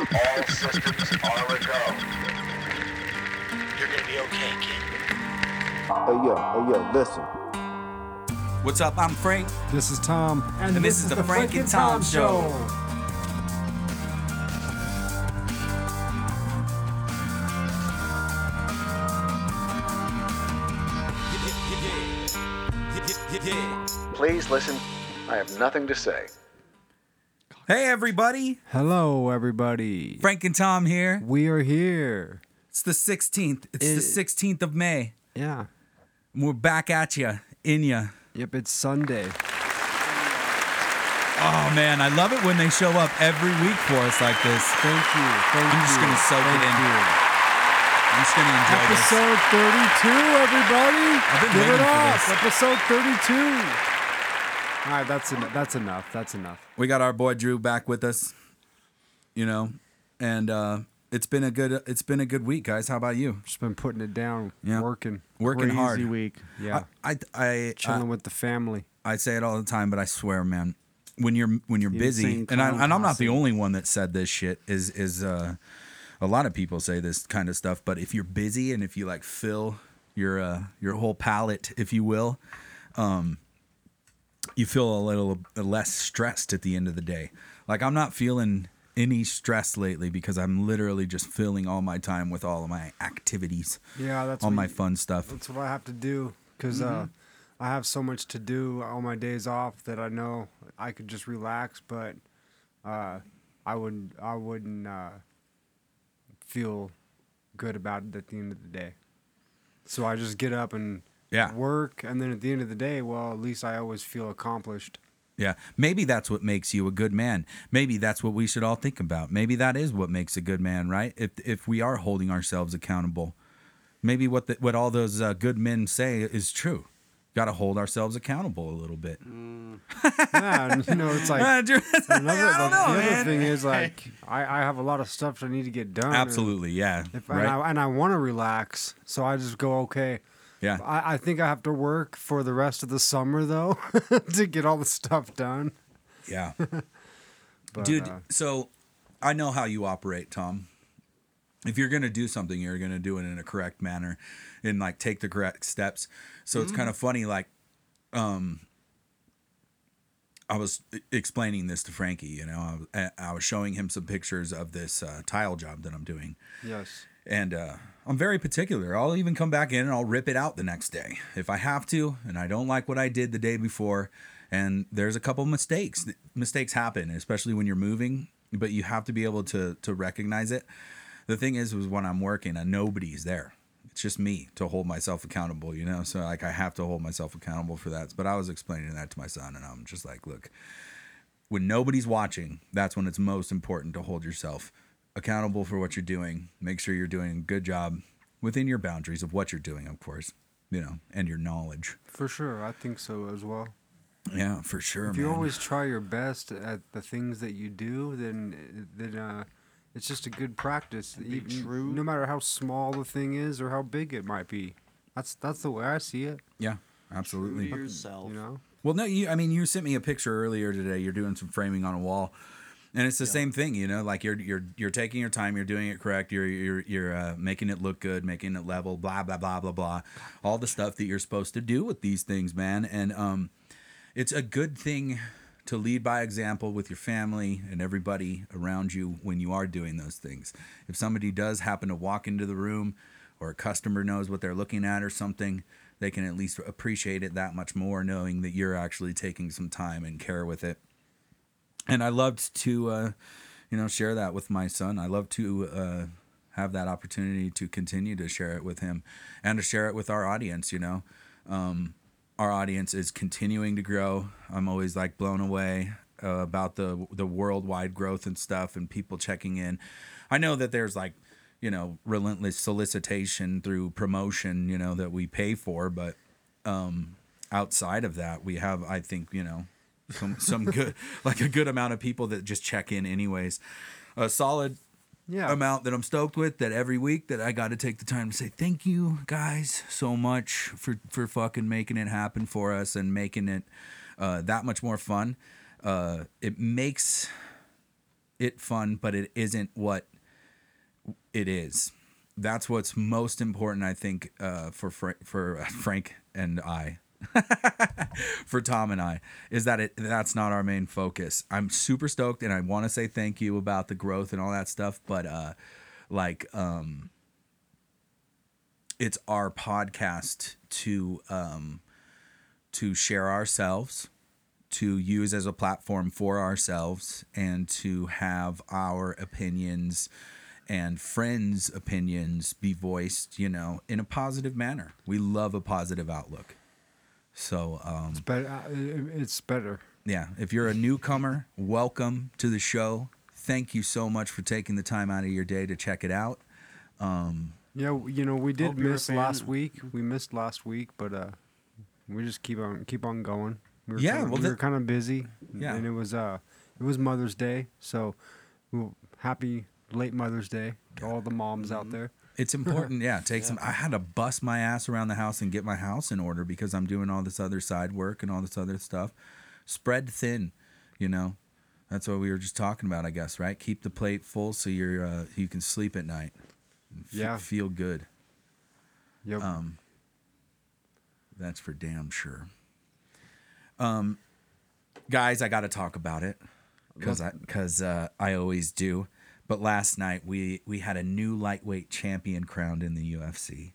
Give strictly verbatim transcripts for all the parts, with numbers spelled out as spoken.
All systems are a go. You're gonna be okay, kid. Hey yo, hey yo, listen. What's up? I'm Frank. This is Tom. And, and this, this is the, the Frank and Tom, Tom Show. Show. Please listen. I have nothing to say. Hey, everybody. Hello, everybody. Frank and Tom here. We are here. It's the sixteenth. It's it, the sixteenth of May. Yeah. We're back at ya, in ya. Yep, it's Sunday. Oh, man, I love it when they show up every week for us like this. Thank you. Thank I'm you. just going to soak Thank it in here. I'm just going to enjoy Episode this. Episode thirty-two, everybody. I've been Give waiting it up. For this. Episode thirty-two. All right, that's en- that's enough. That's enough. We got our boy Drew back with us, you know, and uh, it's been a good it's been a good week, guys. How about you? Just been putting it down, yeah. working, working Crazy hard. Easy week, yeah. I, I, I chilling I, with the family. I say it all the time, but I swear, man, when you're when you're you busy, and I, and I'm not the only one that said this shit. Is is uh, a lot of people say this kind of stuff, but if you're busy and if you like fill your uh, your whole palate, if you will. Um, You feel a little less stressed at the end of the day. Like, I'm not feeling any stress lately because I'm literally just filling all my time with all of my activities. Yeah, that's all my you, fun stuff. That's what I have to do because mm-hmm. uh, I have so much to do on my days off that I know I could just relax, but uh, I wouldn't. I wouldn't uh, feel good about it at the end of the day. So I just get up and. Yeah. Work, and then at the end of the day, well, at least I always feel accomplished. Yeah. Maybe that's what makes you a good man. Maybe that's what we should all think about. Maybe that is what makes a good man, right? If if we are holding ourselves accountable. Maybe what the, what all those uh, good men say is true. Got to hold ourselves accountable a little bit. Mm. Yeah, and, you know, it's like... another, I don't know, the man. other thing is, like, I, I have a lot of stuff that I need to get done. Absolutely, and yeah. If, right? And I, and I want to relax, so I just go, okay... Yeah, I, I think I have to work for the rest of the summer, though, to get all the stuff done. Yeah. but, Dude, uh, so I know how you operate, Tom. If you're going to do something, you're going to do it in a correct manner and, like, take the correct steps. So mm-hmm. it's kind of funny, like, um, I was explaining this to Frankie, you know. I, I was showing him some pictures of this uh, tile job that I'm doing. Yes. And uh, I'm very particular. I'll even come back in and I'll rip it out the next day if I have to. And I don't like what I did the day before. And there's a couple mistakes. Mistakes happen, especially when you're moving. But you have to be able to to recognize it. The thing is, was when I'm working, and nobody's there. It's just me to hold myself accountable, you know. So like I have to hold myself accountable for that. But I was explaining that to my son, and I'm just like, look, when nobody's watching, that's when it's most important to hold yourself accountable for what you're doing. Make sure you're doing a good job within your boundaries of what you're doing, of course, you know, and your knowledge. For sure. I think so as well. Yeah, for sure. If you man. always try your best at the things that you do, then then uh, it's just a good practice. Be true. No matter how small the thing is or how big it might be. That's that's the way I see it. Yeah, absolutely. True to yourself. You know? Well, no, you. I mean, you sent me a picture earlier today. You're doing some framing on a wall. And it's the yeah. same thing, you know, like you're you're you're taking your time, you're doing it correct, you're you're you're uh, making it look good, making it level, blah blah blah blah blah, all the stuff that you're supposed to do with these things, man. And um, it's a good thing to lead by example with your family and everybody around you when you are doing those things. If somebody does happen to walk into the room, or a customer knows what they're looking at or something, they can at least appreciate it that much more, knowing that you're actually taking some time and care with it. And I loved to, uh, you know, share that with my son. I love to uh, have that opportunity to continue to share it with him and to share it with our audience, you know. Um, our audience is continuing to grow. I'm always, like, blown away uh, about the the worldwide growth and stuff and people checking in. I know that there's, like, you know, relentless solicitation through promotion, you know, that we pay for. But um, outside of that, we have, I think, you know, some some good, like a good amount of people that just check in anyways. A solid yeah. amount that I'm stoked with, that every week that I got to take the time to say, thank you guys so much for, for fucking making it happen for us and making it uh, that much more fun. Uh, it makes it fun, but it isn't what it is. That's what's most important, I think, uh, for Fra- for Frank and I, for Tom and I, is that it that's not our main focus. I'm super stoked, and I want to say thank you about the growth and all that stuff, but uh, like um, it's our podcast to um, to share ourselves, to use as a platform for ourselves, and to have our opinions and friends' opinions be voiced, you know, in a positive manner. We love a positive outlook. So um, it's better. It's better. Yeah. If you're a newcomer, welcome to the show. Thank you so much for taking the time out of your day to check it out. Um, yeah, you know, we did miss last week. We missed last week, but uh, we just keep on keep on going. We were yeah, kind of, well, we that, were kind of busy. Yeah, and it was uh, it was Mother's Day, so we were happy. Late Mother's Day to all the moms mm-hmm. out there. It's important, yeah. Take yeah. some. I had to bust my ass around the house and get my house in order because I'm doing all this other side work and all this other stuff. Spread thin, you know. That's what we were just talking about, I guess, right? Keep the plate full so you're uh, you can sleep at night. F- yeah, feel good. Yep. Um, that's for damn sure. Um, guys, I got to talk about it because I because uh, I always do. But last night, we, we had a new lightweight champion crowned in the U F C.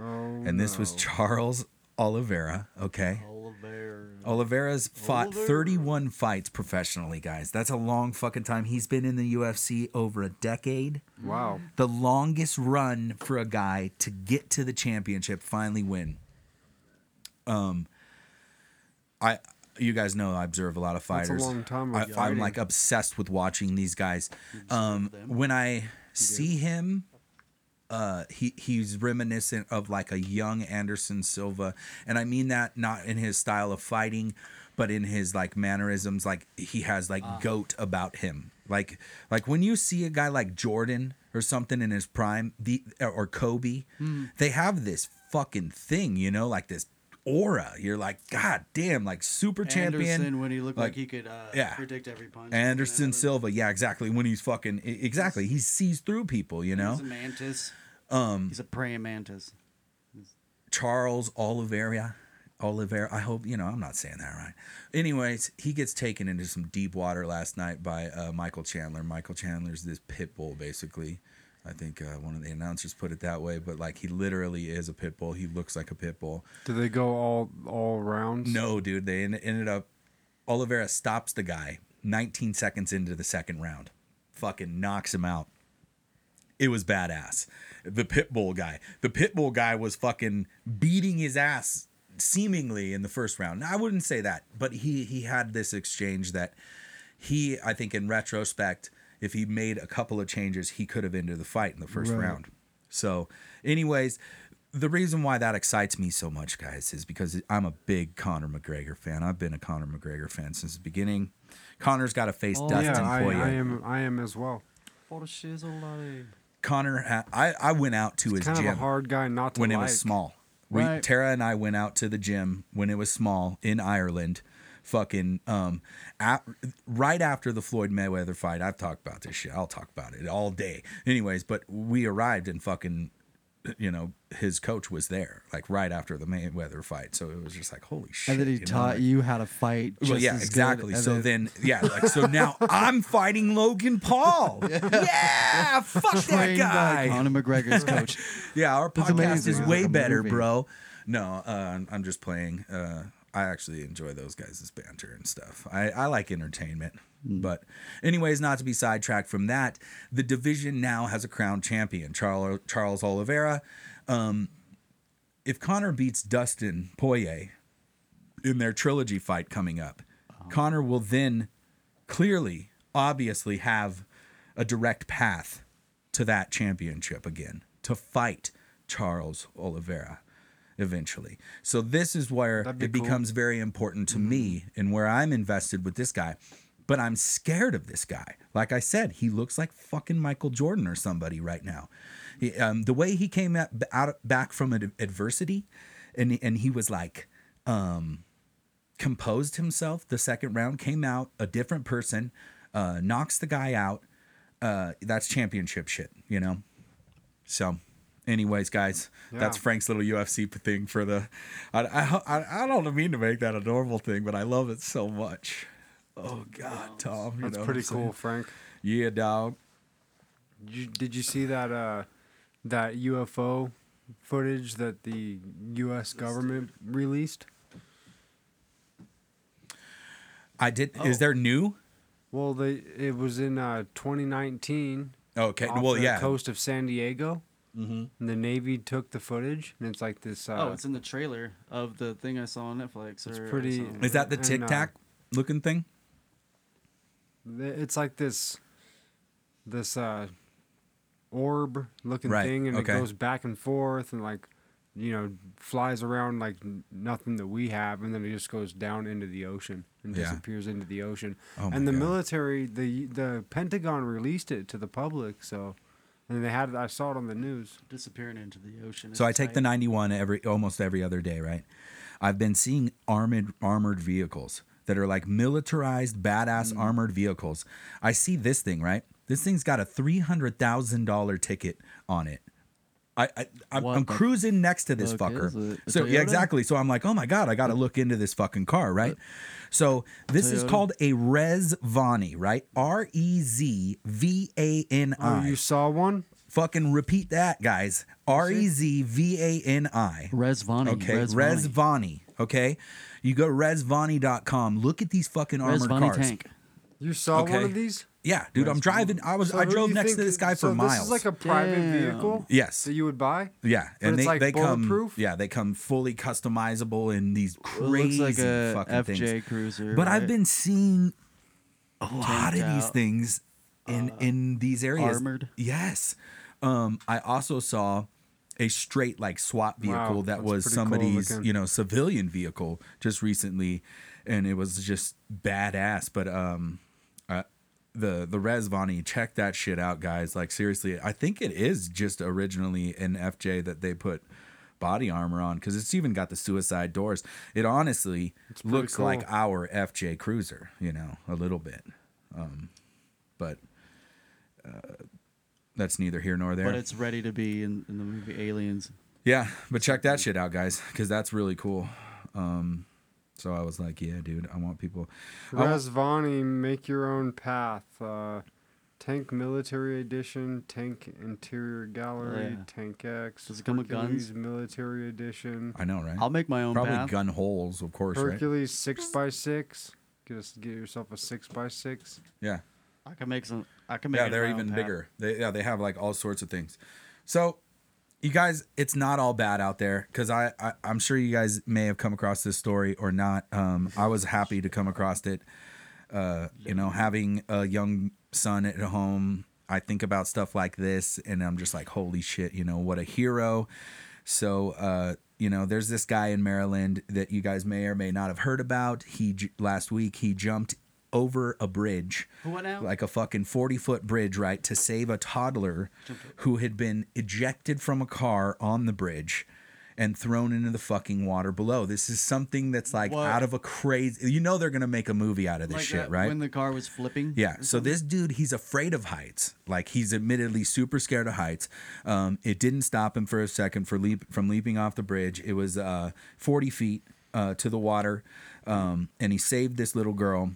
Oh, and this no. was Charles Oliveira, okay? Oliveira. Oliveira's fought Oliveira. thirty-one fights professionally, guys. That's a long fucking time. He's been in the U F C over a decade. Wow. The longest run for a guy to get to the championship, finally win. Um, I... You guys know I observe a lot of fighters. That's a long time ago. I, I'm like obsessed with watching these guys. Um, when I see him, uh, he he's reminiscent of like a young Anderson Silva, and I mean that not in his style of fighting, but in his like mannerisms. Like he has like uh. goat about him. Like like when you see a guy like Jordan or something in his prime, the or Kobe, mm. they have this fucking thing, you know, like this. Aura, you're like, God damn, like super Anderson, champion. When he looked like, like he could uh, yeah. predict every punch. Anderson Silva, yeah, exactly. When he's fucking, exactly, he sees through people, you know. He's a mantis. Um, he's a praying mantis. He's... Charles Oliveira, Oliveira. I hope you know I'm not saying that right. Anyways, he gets taken into some deep water last night by uh, Michael Chandler. Michael Chandler's this pit bull, basically. I think uh, one of the announcers put it that way, but like he literally is a pit bull. He looks like a pit bull. Do they go all all rounds? No, dude. They en- ended up. Oliveira stops the guy nineteen seconds into the second round, fucking knocks him out. It was badass. The pit bull guy. The pit bull guy was fucking beating his ass seemingly in the first round. Now, I wouldn't say that, but he he had this exchange that he I think in retrospect. If he made a couple of changes, he could have ended the fight in the first right. round. So, anyways, the reason why that excites me so much, guys, is because I'm a big Conor McGregor fan. I've been a Conor McGregor fan since the beginning. Conor's got to face oh, Dustin yeah, Poirier. I, I am, I am as well. For the shizzle, Conor, I, I went out to it's his kind gym. Kind of a hard guy not to when like. It was small. Right. We Tarah and I went out to the gym when it was small in Ireland. Fucking um, at, right after the Floyd Mayweather fight, I've talked about this shit. I'll talk about it all day. Anyways, but we arrived and fucking, you know, his coach was there like right after the Mayweather fight. So it was just like, holy shit. And then he you taught know, like, you how to fight. Just well, yeah, as exactly. Good, so then, then yeah, like so now I'm fighting Logan Paul. yeah. yeah, fuck that guy. Conor McGregor's coach. yeah, our That's podcast amazing. Is yeah, way I'm better, moving. Bro. No, uh, I'm just playing. Uh, I actually enjoy those guys' banter and stuff. I, I like entertainment. Mm. But anyways, not to be sidetracked from that, the division now has a crowned champion, Charles, Charles Oliveira. Um, if Conor beats Dustin Poirier in their trilogy fight coming up, oh. Conor will then clearly, obviously have a direct path to that championship again, to fight Charles Oliveira. Eventually. So this is where be it cool. becomes very important to mm-hmm. me and where I'm invested with this guy. But I'm scared of this guy. Like I said, he looks like fucking Michael Jordan or somebody right now. He, um, the way he came at, out back from ad- adversity and, and he was like um, composed himself the second round, came out a different person, uh, knocks the guy out, uh, that's championship shit, you know? So anyways, guys, yeah. That's Frank's little U F C thing for the, I, I, I don't mean to make that a normal thing, but I love it so much. Oh God, yeah. Tom. You that's know pretty cool, Frank. Yeah, dog. Did you, did you see that, uh, that U F O footage that the U S government released? I did. Oh. Is there new? Well, they it was in uh, twenty nineteen. Okay. Off well, the yeah. coast of San Diego. Mm-hmm. And the Navy took the footage, and it's like this. Uh, oh, it's in the trailer of the thing I saw on Netflix. It's or, pretty. Or is that the Tic Tac uh, looking thing? It's like this, this uh, orb looking right. thing, and okay. it goes back and forth, and like, you know, flies around like nothing that we have, and then it just goes down into the ocean and yeah. disappears into the ocean. Oh and the God. military, the the Pentagon released it to the public, so and they had I saw it on the news disappearing into the ocean. So I take the ninety-one every almost every other day, right? I've been seeing armored armored vehicles that are like militarized badass mm. armored vehicles. I see this thing, right? This thing's got a three hundred thousand dollars ticket on it. I, I, I'm, I'm cruising next to this fucker. So yeah, exactly. So I'm like, oh my God, I got to look into this fucking car, right? So this Toyota. is called a Rezvani, right? R E Z V A N I. Oh, you saw one? Fucking repeat that, guys. R E Z V A N I. Rezvani. Okay, Rezvani. Rezvani. Okay? You go to Rezvani dot com. Look at these fucking armored Rezvani cars. Tank. You saw okay. one of these? Yeah, dude, Rezvani. I'm driving. I was so I drove next to this guy so for miles. This is like a private Damn. vehicle. Yes, that you would buy. Yeah, and it's they like they come. Yeah, they come fully customizable in these crazy it looks like a fucking F J things. Cruiser, but right? I've been seeing a Tanked lot of out. these things in uh, in these areas. Armored. Yes. Um, I also saw a straight like SWAT vehicle wow, that was somebody's cool you know civilian vehicle just recently, and it was just badass. But um. Uh, the the Rezvani, check that shit out, guys. Like, seriously, I think it is just originally an F J that they put body armor on, because it's even got the suicide doors. It honestly looks cool. like our F J Cruiser, you know, a little bit. Um, but uh, that's neither here nor there. But it's ready to be in, in the movie Aliens. Yeah, but check that shit out, guys, because that's really cool. Um So I was like, yeah, dude, I want people. Rezvani, make your own path. Uh, tank Military Edition, Tank Interior Gallery, yeah. Tank X. Does it come Hercules with guns? Hercules Military Edition. I know, right? I'll make my own Probably path. Probably gun holes, of course, Hercules right? Hercules six by six. Just get yourself a six by six. Yeah. I can make some. I can make Yeah, they're even path. bigger. They, yeah, they have like all sorts of things. So... You guys, it's not all bad out there, because I, I, I'm sure you guys may have come across this story or not. Um, I was happy to come across it. Uh, you know, having a young son at home, I think about stuff like this, and I'm just like, holy shit, you know, what a hero. So, uh, you know, there's this guy in Maryland that you guys may or may not have heard about. He last week, he jumped over a bridge, like a fucking forty-foot bridge, right, to save a toddler who had been ejected from a car on the bridge and thrown into the fucking water below. This is something that's like what? out of a crazy... You know they're going to make a movie out of this like shit, that, right? When the car was flipping? Yeah. So something? This dude, he's afraid of heights. Like, he's admittedly super scared of heights. Um, it didn't stop him for a second for leap from leaping off the bridge. It was uh, forty feet uh, to the water, um, and he saved this little girl.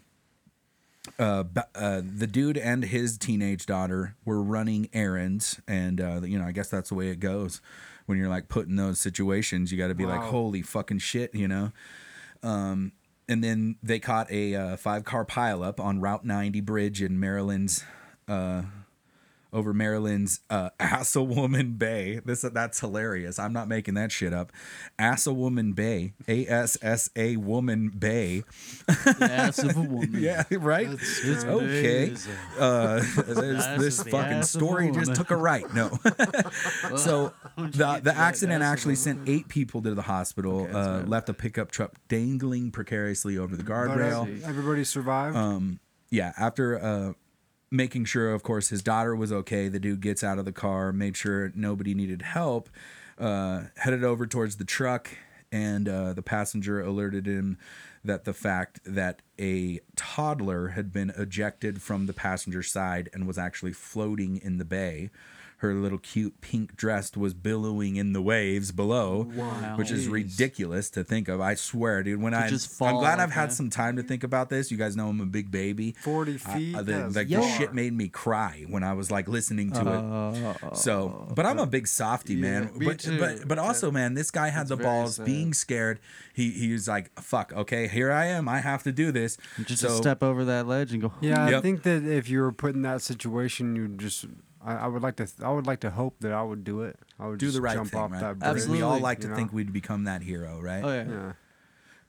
Uh, uh, the dude and his teenage daughter were running errands, and uh, you know, I guess that's the way it goes when you're like put in those situations. You got to be wow. like, holy fucking shit, you know. Um, and then they caught a uh, five-car pileup on Route ninety Bridge in Maryland's uh, over Maryland's uh, Assawoman Bay. This that's hilarious. I'm not making that shit up. Assawoman Bay, A S S A Woman Bay. The ass of a woman. Yeah, right. That's okay. Uh, this this fucking story just took a right. No. So the the accident actually sent eight people to the hospital. Okay, uh, left a pickup truck dangling precariously over the guardrail. Everybody survived. Um, yeah. After uh. Making sure, of course, his daughter was okay. The dude gets out of the car, made sure nobody needed help, uh, headed over towards the truck, and uh, the passenger alerted him that the fact that a toddler had been ejected from the passenger side and was actually floating in the bay. Her little cute pink dress was billowing in the waves below, wow, which is ridiculous to think of. I swear, dude. When I, I'm glad I've had some time to think about this. You guys know I'm a big baby. forty feet. Uh, the, like the shit made me cry when I was like listening to uh, it. So, but I'm a big softie, man. Yeah, but, but but also, man, this guy had it's the balls sad. being scared. He he was like, fuck, okay, here I am. I have to do this. Just so, step over that ledge and go. Yeah, yep. I think that if you were put in that situation, you'd just. I would like to. Th- I would like to hope that I would do it. I would do just the right jump thing, off right? that bridge. Absolutely. We all like to you know? think we'd become that hero, right? Oh yeah. yeah.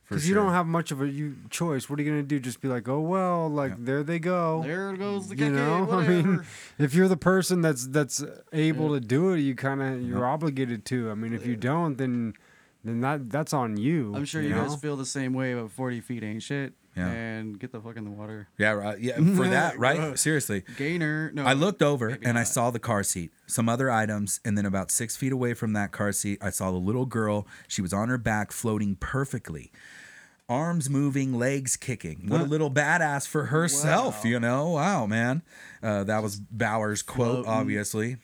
Because sure. you don't have much of a you choice. What are you gonna do? Just be like, oh well, like yeah. there they go. There goes the you K K, know. Whatever. I mean, if you're the person that's that's able yeah. to do it, you kind of you're yeah. obligated to. I mean, if yeah. you don't, then then that that's on you. I'm sure you, you know? guys feel the same way. But forty feet ain't shit. Yeah. And get the fuck in the water. Yeah, right. Yeah, for that, right? Seriously. Gainer. No. I looked over and not. I saw the car seat, some other items, and then about six feet away from that car seat, I saw the little girl. She was on her back, floating perfectly. Arms moving, legs kicking. What, what a little badass for herself, wow. you know? Wow, man. Uh, that was Bauer's quote, obviously.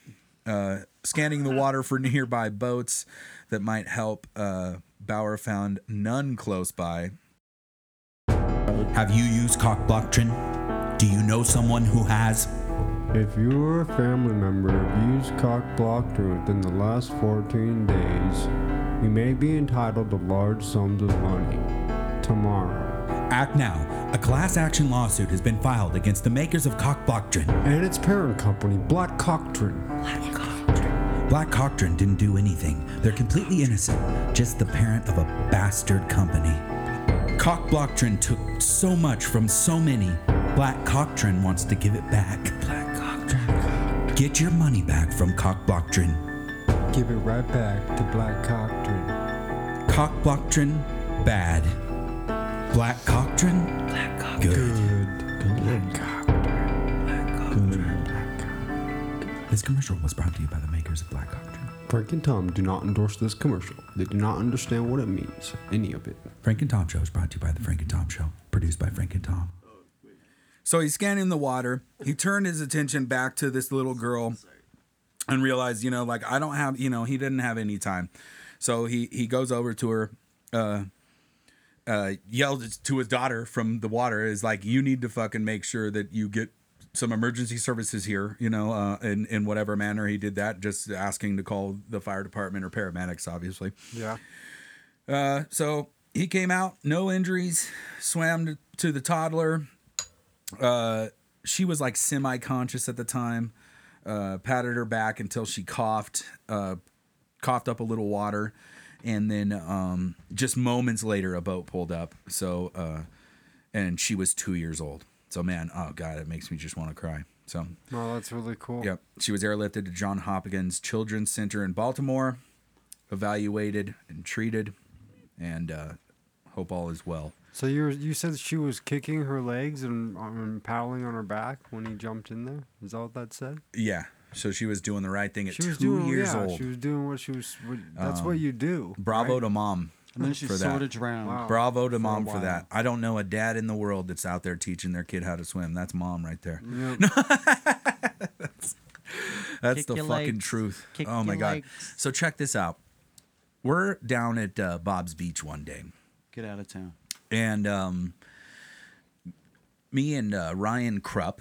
Uh, scanning the water for nearby boats that might help. Uh, Bauer found none close by. Have you used Blaccoctrin? Do you know someone who has? If your family member used Blaccoctrin within the last fourteen days, you may be entitled to large sums of money tomorrow. Act now. A class action lawsuit has been filed against the makers of Blaccoctrin and its parent company, Blaccoctrin. Blaccoctrin. Blaccoctrin didn't do anything. They're completely innocent. Just the parent of a bastard company. Blaccoctrin took so much from so many. Blaccoctrin wants to give it back. Blaccoctrin. Get your money back from Blaccoctrin. Give it right back to Blaccoctrin. Blaccoctrin, bad. Blaccoctrin, Blaccoctrin, good. Good. Blaccoctrin. This commercial was brought to you by the makers of Blaccoctrin. Frank and Tom do not endorse this commercial. They do not understand what it means, any of it. Frank and Tom Show is brought to you by The Frank and Tom Show, produced by Frank and Tom. So he's scanning the water. He turned his attention back to this little girl and realized, you know, like, I don't have, you know, he didn't have any time. So he, he goes over to her, uh, uh, yelled to his daughter from the water, is like, you need to fucking make sure that you get some emergency services here, you know, uh, in, in whatever manner he did that, just asking to call the fire department or paramedics, obviously. Yeah. Uh, so he came out, no injuries, swam to, to the toddler. Uh, she was like semi-conscious at the time, uh, patted her back until she coughed, uh, coughed up a little water. And then um, just moments later, a boat pulled up. So, uh, and she was two years old. So, man, oh, God, it makes me just want to cry. So, oh, that's really cool. Yep. She was airlifted to John Hopkins Children's Center in Baltimore, evaluated and treated, and uh, hope all is well. So you were, you said she was kicking her legs and, and paddling on her back when he jumped in there? Is that what that said? Yeah. So she was doing the right thing at she was two doing, years yeah, old. She was doing what she was... What, that's um, what you do. Bravo right? to mom. And then she sort of drowned. Wow. Bravo to for mom for that. I don't know a dad in the world that's out there teaching their kid how to swim. That's mom right there. Yep. that's that's the fucking legs. truth. Kick oh, my God. Legs. So check this out. We're down at uh, Bob's Beach one day. Get out of town. And um, me and uh, Ryan Krupp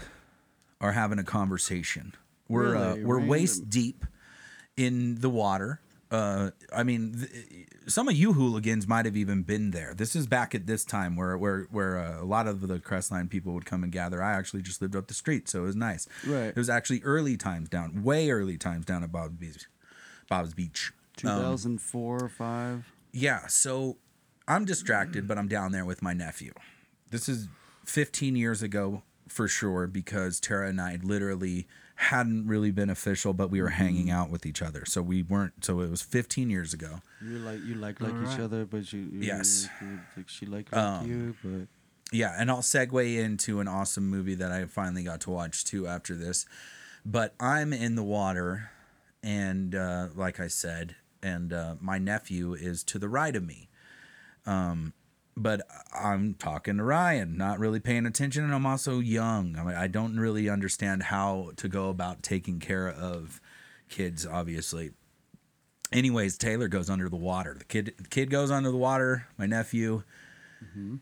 are having a conversation. We're really? uh, we're Random. waist deep in the water. Uh, I mean, th- some of you hooligans might have even been there. This is back at this time where where where uh, a lot of the Crestline people would come and gather. I actually just lived up the street, so it was nice. Right. It was actually early times down, way early times down at Bob's Beach. Bob's Beach. two thousand four or five. Yeah. So I'm distracted, but I'm down there with my nephew. This is fifteen years ago for sure, because Tarah and I literally hadn't really been official, but we were hanging out with each other. So we weren't, so it was fifteen years ago. You like, you like, like right. each other, but you, you yes. You, you, like she like, like um, you, but. Yeah. And I'll segue into an awesome movie that I finally got to watch too after this, but I'm in the water. And, uh, like I said, and uh, my nephew is to the right of me. Um, but I'm talking to Ryan, not really paying attention, and I'm also young. I mean, I don't really understand how to go about taking care of kids, obviously. Anyways, Taylor goes under the water. The kid the kid goes under the water, my nephew, mm-hmm.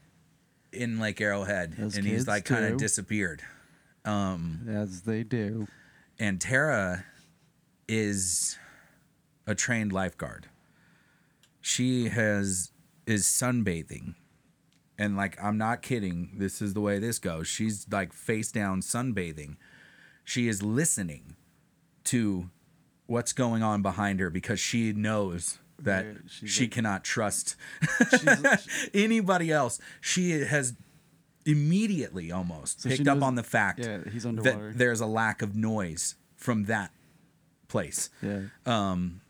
in Lake Arrowhead. Those and he's like kind of disappeared. Um, As they do. And Tarah is a trained lifeguard. She has is sunbathing. And like, I'm not kidding. This is the way this goes. She's like face down sunbathing. She is listening to what's going on behind her because she knows that yeah, she like, cannot trust anybody else. She has immediately almost so picked knows, up on the fact yeah, he's underwater. That there's a lack of noise from that place. Yeah. Um,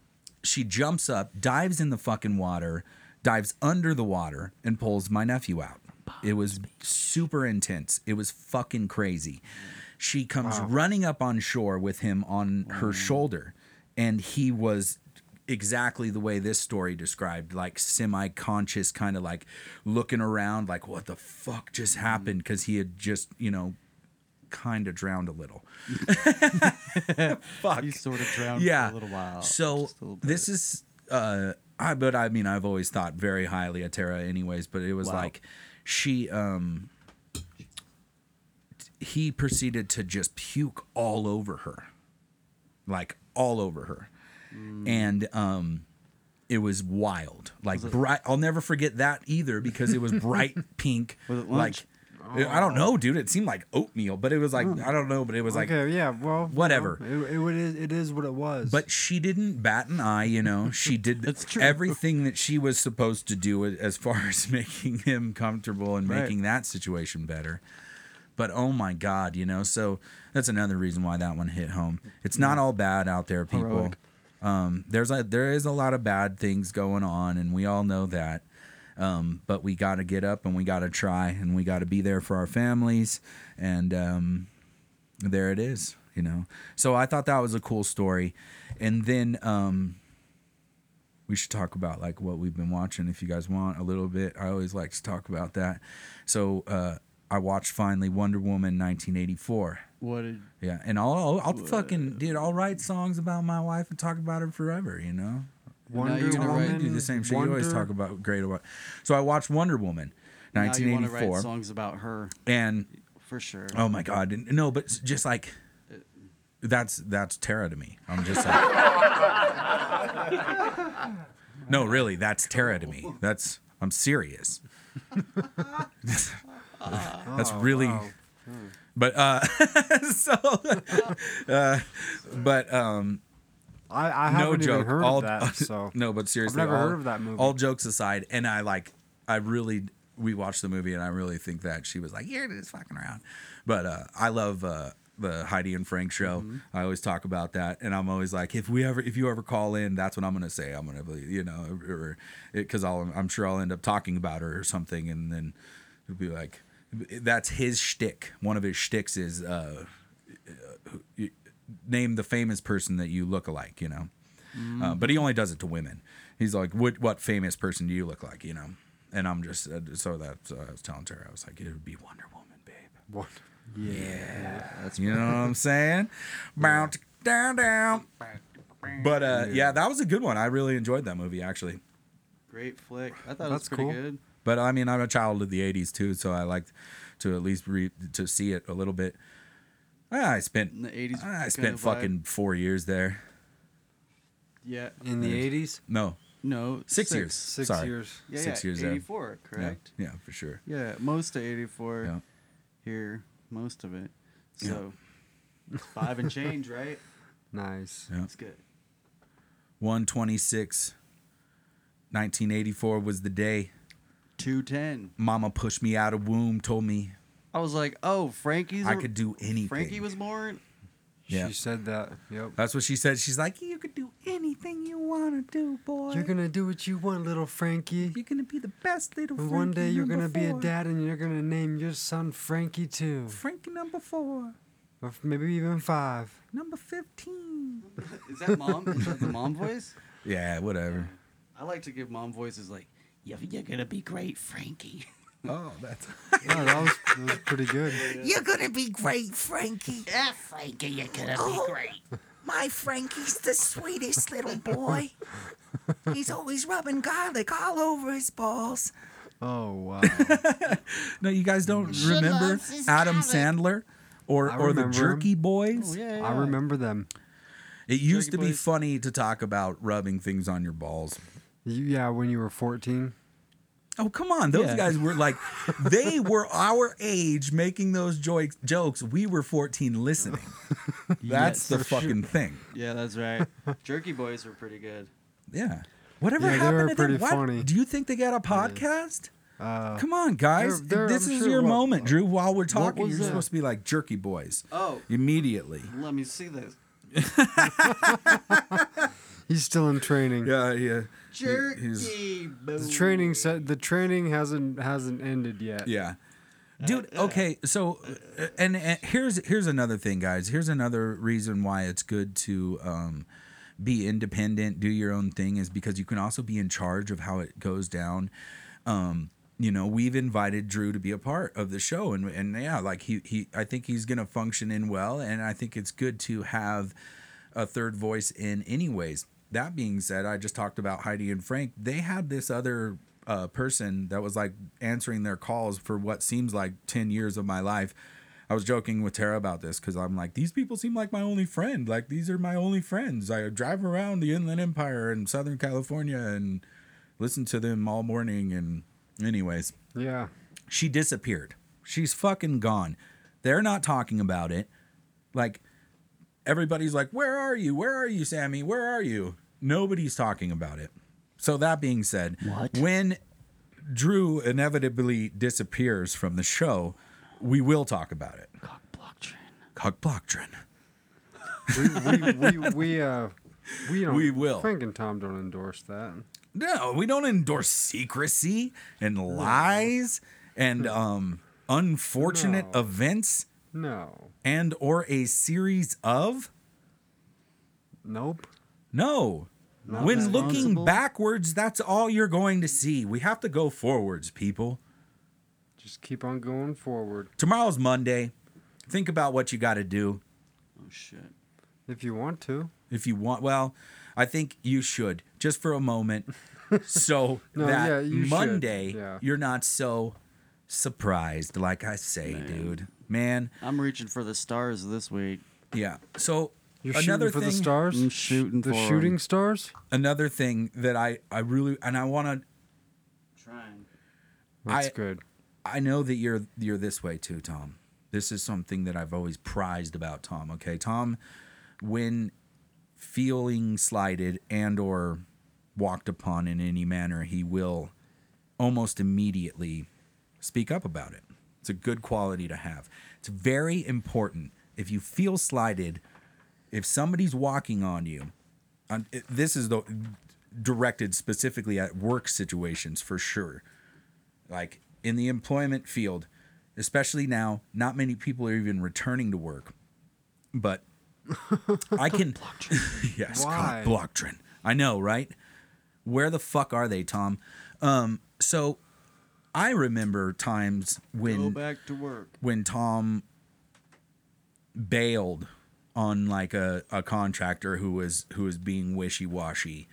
she jumps up, dives in the fucking water, dives under the water, and pulls my nephew out. It was super intense. It was fucking crazy. She comes wow. running up on shore with him on wow. her shoulder. And he was exactly the way this story described, like semi-conscious, kind of like looking around like, what the fuck just happened? Because he had just, you know, kind of drowned a little. Fuck. He sort of drowned yeah. for a little while. So little this is, uh, I, but I mean, I've always thought very highly of Tarah anyways, but it was wow. like she, um, he proceeded to just puke all over her, like all over her. Mm. And um, it was wild. Like was it, bright. I'll never forget that either because it was bright pink. Was it lunch? Like, oh. I don't know, dude. It seemed like oatmeal, but it was like, oh. I don't know, but it was okay, like, yeah, well, whatever. Well, it, it, it is what it was. But she didn't bat an eye, you know. She did everything that she was supposed to do as far as making him comfortable and right. making that situation better. But oh my God, you know, so that's another reason why that one hit home. It's not all bad out there, people. Um, there's a, there is a lot of bad things going on, and we all know that. Um, but we got to get up and we got to try and we got to be there for our families. And um, there it is, you know. So I thought that was a cool story. And then um, we should talk about like what we've been watching if you guys want a little bit. I always like to talk about that. So, uh, I watched finally Wonder Woman nineteen eighty-four. What? Did, yeah, and I'll, I'll, I'll fucking dude, I'll write songs about my wife and talk about her forever. You know, Wonder you Woman. Write, do the same shit. Wonder, you always talk about great. So I watched Wonder Woman nineteen eighty-four. Now you want to write songs about her, and for sure. Oh my God, no, but just like that's that's Tarah to me. I'm just like, no, really, that's Tarah to me. That's I'm serious. That's oh, really, wow. hmm. but uh, so, uh, but um, I, I haven't no even joke, heard all, of that. So no, but seriously, I've never all, heard of that movie. All jokes aside, and I like, I really, we watched the movie, and I really think that she was like, yeah, it's fucking around. But uh, I love uh, the Heidi and Frank show. Mm-hmm. I always talk about that, and I'm always like, if we ever, if you ever call in, that's what I'm gonna say. I'm gonna, you know, or because I'll, I'm sure I'll end up talking about her or something, and then it'll be like. That's his shtick. One of his shticks is uh, name the famous person that you look alike, you know. Mm. Uh, but he only does it to women. He's like, what, what famous person do you look like, you know? And I'm just, uh, so that's, uh, I was telling Tarah, I was like, it would be Wonder Woman, babe. What? Yeah. yeah. That's you know what I'm saying? Bounce down, down. But uh, yeah. yeah, that was a good one. I really enjoyed that movie, actually. Great flick. I thought that's it was pretty cool. good. But, I mean, I'm a child of the eighties, too, so I like to at least re- to see it a little bit. I spent in the eighties I spent fucking vibe. four years there. Yeah. In the eighties? No. No. Six, six years. Six Sorry. years. Yeah, six yeah. years eighty-four, there. correct? Yeah. yeah, for sure. Yeah, most of eighty-four yeah. here, most of it. So, yeah. five and change, right? Nice. Yeah. That's good. one twenty-six, nineteen eighty-four was the day. two ten Mama pushed me out of womb, told me. I was like, oh, Frankie's... I could do anything. Frankie was born? Yeah. She said that. Yep. That's what she said. She's like, you could do anything you want to do, boy. You're going to do what you want, little Frankie. You're going to be the best little Frankie. One day you're going to be a dad and you're going to name your son Frankie, too. Frankie number four. Or maybe even five. Number fifteen. Is that mom? Is that the mom voice? Yeah, whatever. I like to give mom voices like, you're, you're going to be great, Frankie. Oh, that's no, that, was, that was pretty good. Yeah. You're going to be great, Frankie. Yeah, Frankie, you're going to oh, be great. My Frankie's the sweetest little boy. He's always rubbing garlic all over his balls. Oh, wow. No, you guys don't she remember Adam Sandler or, or the Jerky him. Boys? Oh, yeah, yeah. I remember them. It used Jerky to be boys. Funny to talk about rubbing things on your balls. Yeah, when you were fourteen. Oh, come on. Those yeah. guys were like, they were our age making those jo- jokes. We were fourteen listening. That's yes, the fucking sure. thing. Yeah, that's right. Jerky Boys were pretty good. Yeah. Whatever yeah, happened to them? Funny. Do you think they got a podcast? Uh, come on, guys. They're, they're, this I'm is sure your what, moment, Drew. While we're talking, you're that? supposed to be like Jerky Boys. Oh. Immediately. Let me see this. He's still in training. Yeah, yeah. Jerky Boys. The training set, the training hasn't hasn't ended yet. Yeah. Dude, okay, so and, and here's here's another thing, guys. Here's another reason why it's good to um, be independent, do your own thing, is because you can also be in charge of how it goes down. Um, you know, we've invited Drew to be a part of the show, and and yeah, like he he I think he's going to function in well, and I think it's good to have a third voice in anyways. That being said, I just talked about Heidi and Frank. They had this other uh, person that was like answering their calls for what seems like ten years of my life. I was joking with Tarah about this because I'm like, these people seem like my only friend. Like, these are my only friends. I drive around the Inland Empire in Southern California and listen to them all morning. And anyways. Yeah. She disappeared. She's fucking gone. They're not talking about it. Like, everybody's like, where are you? Where are you, Sammy? Where are you? Nobody's talking about it. So that being said, what? When Drew inevitably disappears from the show, we will talk about it. Cock Blocktrain. We we we we, uh, we don't. We will. Frank and Tom don't endorse that. No, we don't endorse secrecy and lies no. and um unfortunate no. events. No. And or a series of? Nope. No. Not when looking backwards, that's all you're going to see. We have to go forwards, people. Just keep on going forward. Tomorrow's Monday. Think about what you got to do. Oh, shit. If you want to. If you want. Well, I think you should. Just for a moment. So no, that yeah, you Monday, yeah. you're not so surprised, like I say, Man. dude. Man, I'm reaching for the stars this week. Yeah. So you're another shooting for thing, the stars. I'm shooting the for shooting them. stars. Another thing that I, I really and I want to trying. That's I, good. I know that you're you're this way too, Tom. This is something that I've always prized about Tom. Okay, Tom, when feeling slighted and or walked upon in any manner, he will almost immediately speak up about it. It's a good quality to have. It's very important. If you feel slighted, if somebody's walking on you, um, it, this is the, directed specifically at work situations for sure. Like in the employment field, especially now, not many people are even returning to work. But I can... Blockchain. Yes, Blockchain. I know, right? Where the fuck are they, Tom? Um, so... I remember times when Go back to work. when Tom bailed on like a, a contractor who was who was being wishy-washy,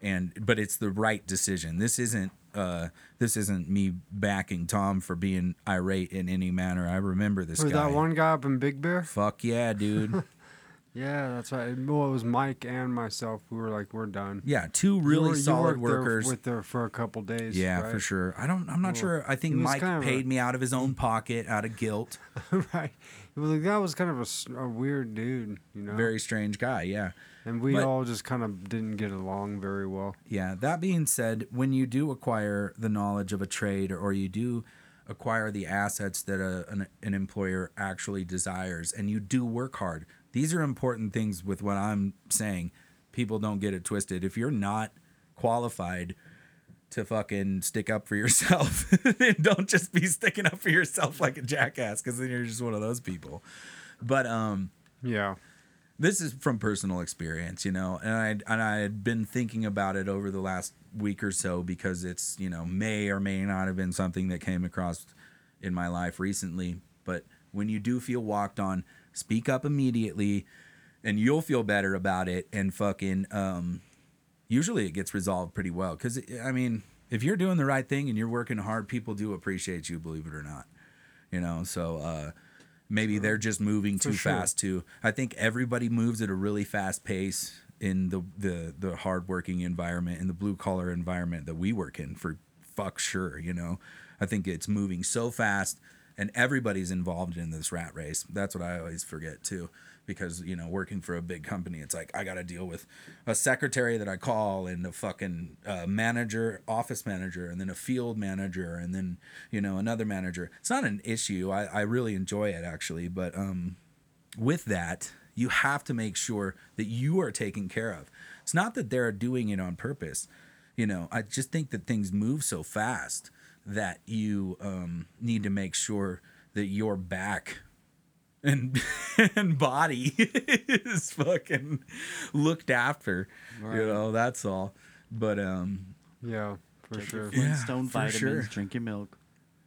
and but it's the right decision. This isn't uh, this isn't me backing Tom for being irate in any manner. I remember this or guy. That one guy up in Big Bear? Fuck yeah, dude. Yeah, that's right. Well, it was Mike and myself who were like, "We're done." Yeah, two really were, solid workers. There, with there for a couple days. Yeah, right? for sure. I don't. I'm not well, sure. I think Mike kind of paid a, me out of his own pocket, out of guilt. Right. Well, the guy was kind of a, a weird dude, you know. Very strange guy. Yeah. And we but, all just kind of didn't get along very well. Yeah. That being said, when you do acquire the knowledge of a trade, or, or you do acquire the assets that a, an, an employer actually desires, and you do work hard. These are important things with what I'm saying. People don't get it twisted. If you're not qualified to fucking stick up for yourself, then don't just be sticking up for yourself like a jackass, because then you're just one of those people. But um, yeah, This is from personal experience, you know, and I and I had been thinking about it over the last week or so because it's, you know, may or may not have been something that came across in my life recently. But when you do feel walked on, speak up immediately and you'll feel better about it. And fucking um, usually it gets resolved pretty well because, I mean, if you're doing the right thing and you're working hard, people do appreciate you, believe it or not, you know, so uh maybe they're just moving too sure. fast too. I think everybody moves at a really fast pace in the, the, the hardworking environment, in the blue collar environment that we work in, for fuck sure. You know, I think it's moving so fast and everybody's involved in this rat race. That's what I always forget too, because, you know, working for a big company, it's like, I got to deal with a secretary that I call and a fucking uh, manager, office manager, and then a field manager, and then, you know, another manager. It's not an issue. I, I really enjoy it, actually. But um, with that, you have to make sure that you are taken care of. It's not that they're doing it on purpose. You know, I just think that things move so fast that you um, need to make sure that your back and and body is fucking looked after, right. You know, that's all. But um yeah, for take sure. Flintstone yeah, vitamins, for sure. Drink your milk.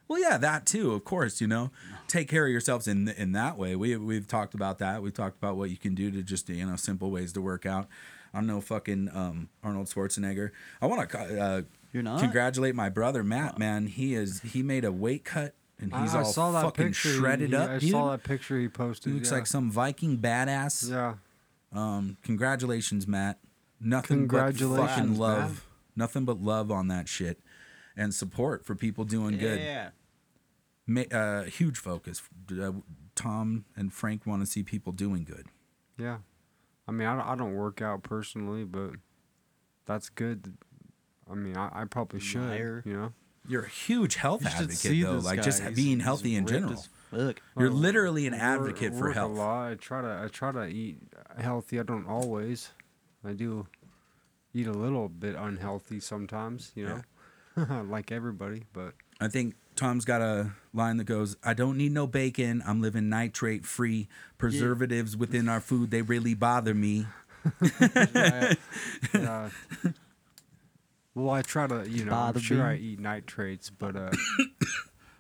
Well, yeah, that too, of course, you know. Take care of yourselves in in that way. We we've talked about that. We've talked about what you can do to just, you know, simple ways to work out. I'm no fucking um, Arnold Schwarzenegger. I want to uh, You're not? congratulate my brother Matt, no. man. He is he made a weight cut. And he's I, all I saw that fucking picture. shredded he, up. I he saw that picture he posted. He looks yeah. like some Viking badass. Yeah. Um, congratulations, Matt. Nothing congratulations, but fucking love. Matt. Nothing but love on that shit, and support for people doing yeah. good. Yeah. Ma- uh, huge focus. Uh, Tom and Frank want to see people doing good. Yeah. I mean, I don't, I don't work out personally, but that's good. I mean, I, I probably should. Liar. You know. You're a huge health you advocate, though. Like guy. just he's, being healthy in general. You're well, literally an advocate work, for work health. A lot. I try to. I try to eat healthy. I don't always. I do eat a little bit unhealthy sometimes. You know, yeah. Like everybody. But I think Tom's got a line that goes, "I don't need no bacon. I'm living nitrate free. Preservatives yeah. within our food, they really bother me." yeah. yeah. Well, I try to, you know, Bother I'm sure bean. I eat nitrates, but... Uh,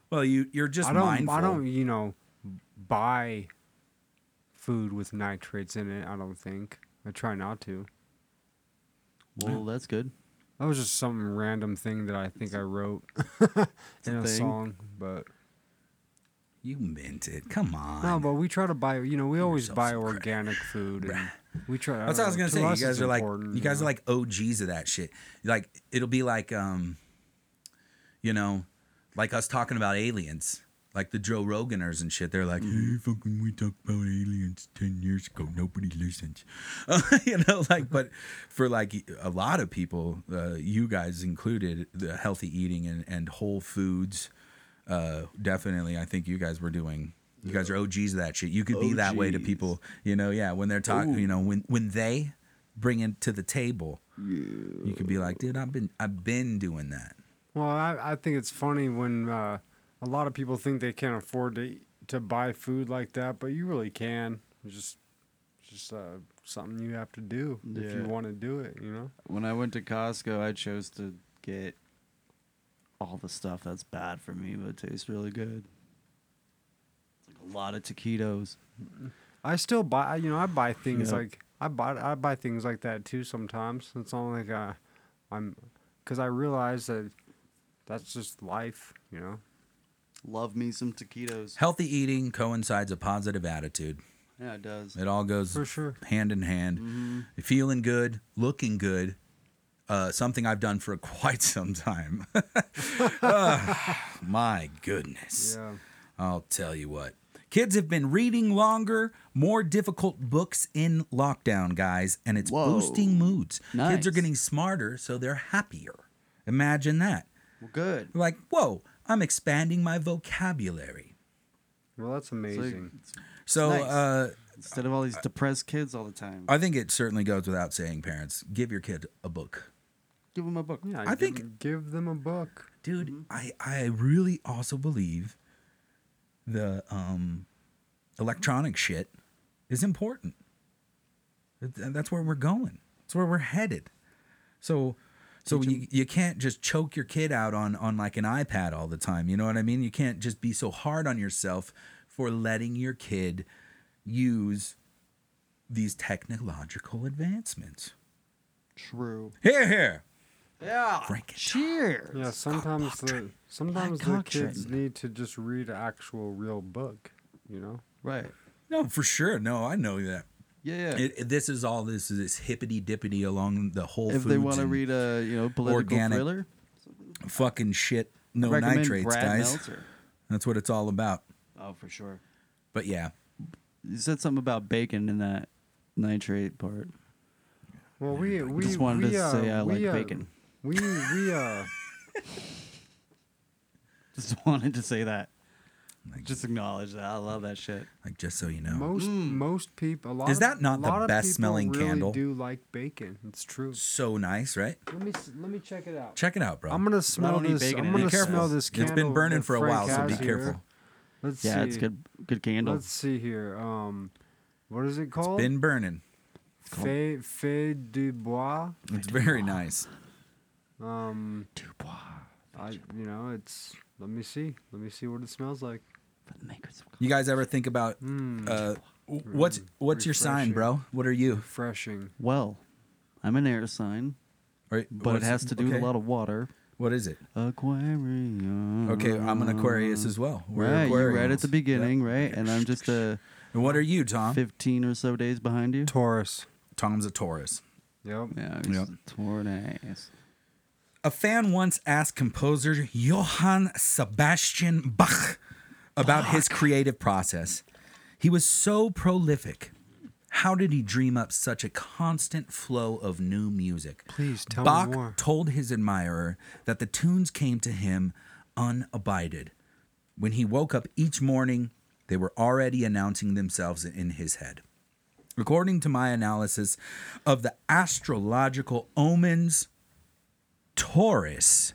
well, you, you're just I don't, mindful. I don't, you know, buy food with nitrates in it, I don't think. I try not to. Well, yeah. That's good. That was just some random thing that I think it's I wrote in a, a song, but... You meant it. Come on. No, but we try to buy, you know, we always buy organic food. And we try. That's what I was going to say. You guys are like, you guys are like O Gs of that shit. Like, it'll be like, um, you know, like us talking about aliens, like the Joe Roganers and shit. They're like, hey, fucking, we talked about aliens ten years ago. Nobody listens. Uh, you know, like, but for like a lot of people, uh, you guys included, the healthy eating and, and whole foods. Uh, definitely, I think you guys were doing. You yeah. guys are O Gs of that shit. You could be O Gs. That way to people, you know. Yeah, when they're talking, you know, when when they bring it to the table, yeah. you could be like, dude, I've been I've been doing that. Well, I, I think it's funny when uh, a lot of people think they can't afford to to buy food like that, but you really can. It's just just uh, something you have to do yeah. if you want to do it, you know. When I went to Costco, I chose to get all the stuff that's bad for me, but it tastes really good. It's like a lot of taquitos. I still buy, you know, I buy things yeah. like I buy, I buy things like that too sometimes. It's only like I, I'm, because I realize that that's just life, you know. Love me some taquitos. Healthy eating coincides a positive attitude. Yeah, it does. It all goes for sure hand in hand. Mm-hmm. Feeling good, looking good. Uh, something I've done for quite some time. uh, my goodness. Yeah. I'll tell you what. Kids have been reading longer, more difficult books in lockdown, guys, and it's Whoa. boosting moods. Nice. Kids are getting smarter, so they're happier. Imagine that. Well, good. Like, whoa, I'm expanding my vocabulary. Well, that's amazing. It's like, it's so, nice. uh... Instead of all these depressed kids all the time. I think it certainly goes without saying, parents, give your kid a book. Give them a book. Yeah, I give think them, give them a book. Dude, mm-hmm. I, I really also believe the um, electronic shit is important. That's where we're going. That's where we're headed. So, so you, you can't just choke your kid out on, on like an iPad all the time. You know what I mean? You can't just be so hard on yourself for letting your kid use these technological advancements. True. Here, here. Yeah. Cheers. Yeah. Sometimes the sometimes the kids need to just read an actual real book. You know. Right. No, for sure. No, I know that. Yeah, yeah. It, it, this is all this this hippity dippity along the Whole Foods. If they want to read a you know political thriller, fucking shit, no nitrates, Brad guys. Meltzer. That's what it's all about. Oh, for sure. But yeah, you said something about bacon in that nitrate part. Well, we we I just wanted we, to uh, say I we, like uh, bacon. We we uh just wanted to say that. Like, just acknowledge that. I love that shit. Like, just so you know, most mm. most people a lot is that not of, the best smelling really candle? Do like bacon? It's true. So nice, right? Let me let me check it out. Check it out, bro. I'm gonna smell this. I'm gonna smell this candle. It's been burning for a Frank while, so be here. Careful. Let's yeah, see. It's good. Good candle. Let's see here. Um, what is it called? It's been burning. Fée, Fée du Bois. It's very nice. Um, du Bois. I you know it's. Let me see. Let me see what it smells like. You guys ever think about mm. uh, what's what's Refreshing. Your sign, bro? What are you? Refreshing. Well, I'm an air sign, right, but it has to do okay. with a lot of water. What is it? Aquarius. Okay, I'm an Aquarius as well. We're right, you right at the beginning, yep. right? And I'm just a. And what are you, Tom? Fifteen or so days behind you. Taurus. Tom's a Taurus. Yep. Yeah. Yep. Taurus. A fan once asked composer Johann Sebastian Bach. About his creative process. He was so prolific. How did he dream up such a constant flow of new music? Please tell Bach me more. Bach told his admirer that the tunes came to him unabided. When he woke up each morning, they were already announcing themselves in his head. According to my analysis of the astrological omens, Taurus,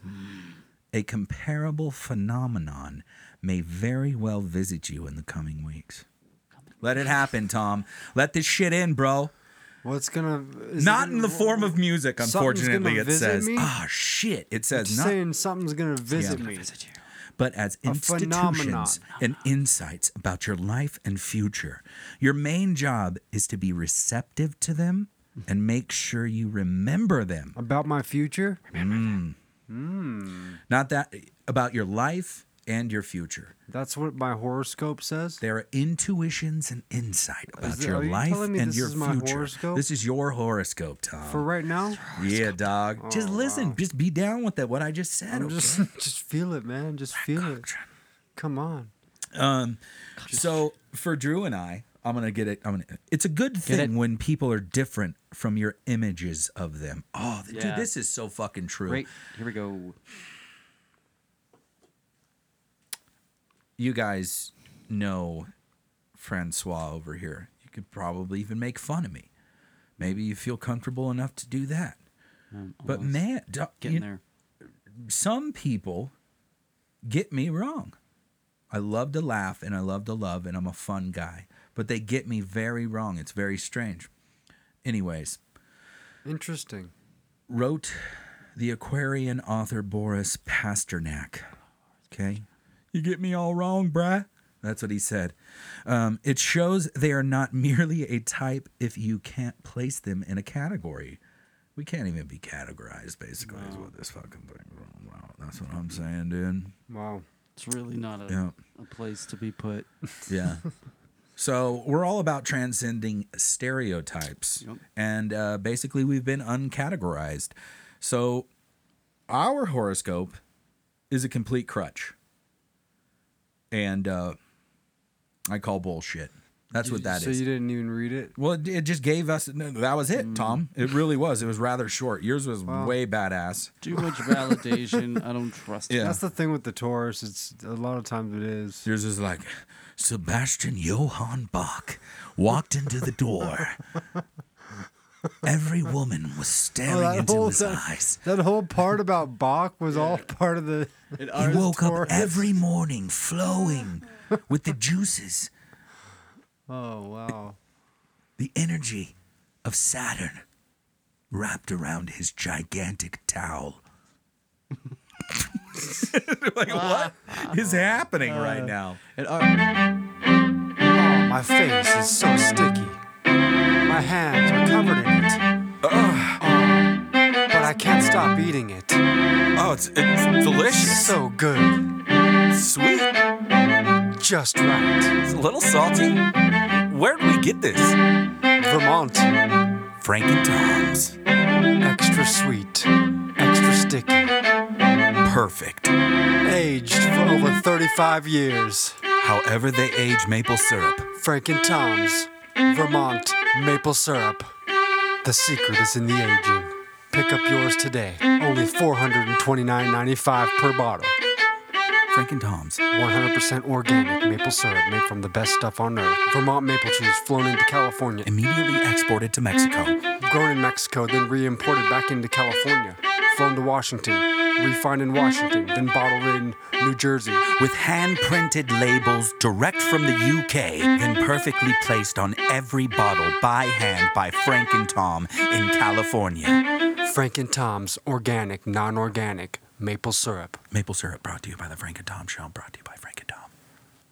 a comparable phenomenon, may very well visit you in the coming weeks. Let it happen, Tom. Let this shit in, bro. What's gonna not in the form of music? Unfortunately, it says. Ah, shit! It says not saying something's gonna visit me. But as institutions and insights about your life and future, your main job is to be receptive to them and make sure you remember them. About my future. Remember them. Not that about your life. And your future. That's what my horoscope says. There are intuitions and insight about there, your you life and your future. Horoscope? This is your horoscope, Tom. For right now? Yeah, dog. Oh, just listen. Wow. Just be down with that. What I just said. Okay? Just, just feel it, man. Just feel it. Come on. Um. So for Drew and I, I'm gonna get it. I'm gonna. It's a good thing when people are different from your images of them. Oh, yeah. Dude, this is so fucking true. Right. Here we go. You guys know Francois over here. You could probably even make fun of me. Maybe you feel comfortable enough to do that. I'm but man, do, getting you, there. Some people get me wrong. I love to laugh and I love to love and I'm a fun guy. But they get me very wrong. It's very strange. Anyways. Interesting. Wrote the Aquarian author Boris Pasternak. Okay. You get me all wrong, bruh. That's what he said. Um, it shows they are not merely a type if you can't place them in a category. We can't even be categorized, basically, wow. is what this fucking thing is. Wow, that's what I'm saying, dude. Wow. It's really not a, yeah. a place to be put. Yeah. So we're all about transcending stereotypes. Yep. And uh, basically, we've been uncategorized. So our horoscope is a complete crutch. And uh, I call bullshit. That's you, what that so is. So you didn't even read it? Well, it, it just gave us... No, that was it, mm. Tom. It really was. It was rather short. Yours was wow. way badass. Too much validation. I don't trust yeah. it. That's the thing with the Taurus. It's a lot of times it is. Yours is like, Sebastian Johann Bach walked into the door. Every woman was staring oh, into whole, his that, eyes. That whole part about Bach was yeah. all part of the... He woke Taurus. Up every morning flowing with the juices. Oh, wow. The energy of Saturn wrapped around his gigantic towel. Like, what is happening uh, right now? And, uh, oh, my face is so sticky. My hands are covered in it. Uh, oh, but I can't stop eating it. Oh, it's, it's delicious. So good. Sweet. Just right. It's a little salty. Where did we get this? Vermont. Frank and Tom's. Extra sweet. Extra sticky. Perfect. Aged for over thirty-five years. However they age maple syrup. Frank and Tom's. Vermont maple syrup. The secret is in the aging. Pick up yours today. Only four hundred twenty-nine dollars and ninety-five cents per bottle. Frank and Tom's. one hundred percent organic maple syrup made from the best stuff on earth. Vermont maple trees flown into California. Immediately exported to Mexico. Grown in Mexico, then re-imported back into California. Flown to Washington. Refined in Washington, then bottled in New Jersey. With hand-printed labels direct from the U K, then perfectly placed on every bottle by hand by Frank and Tom in California. Frank and Tom's organic, non-organic maple syrup. Maple syrup brought to you by the Frank and Tom Show. Brought to you by Frank and Tom.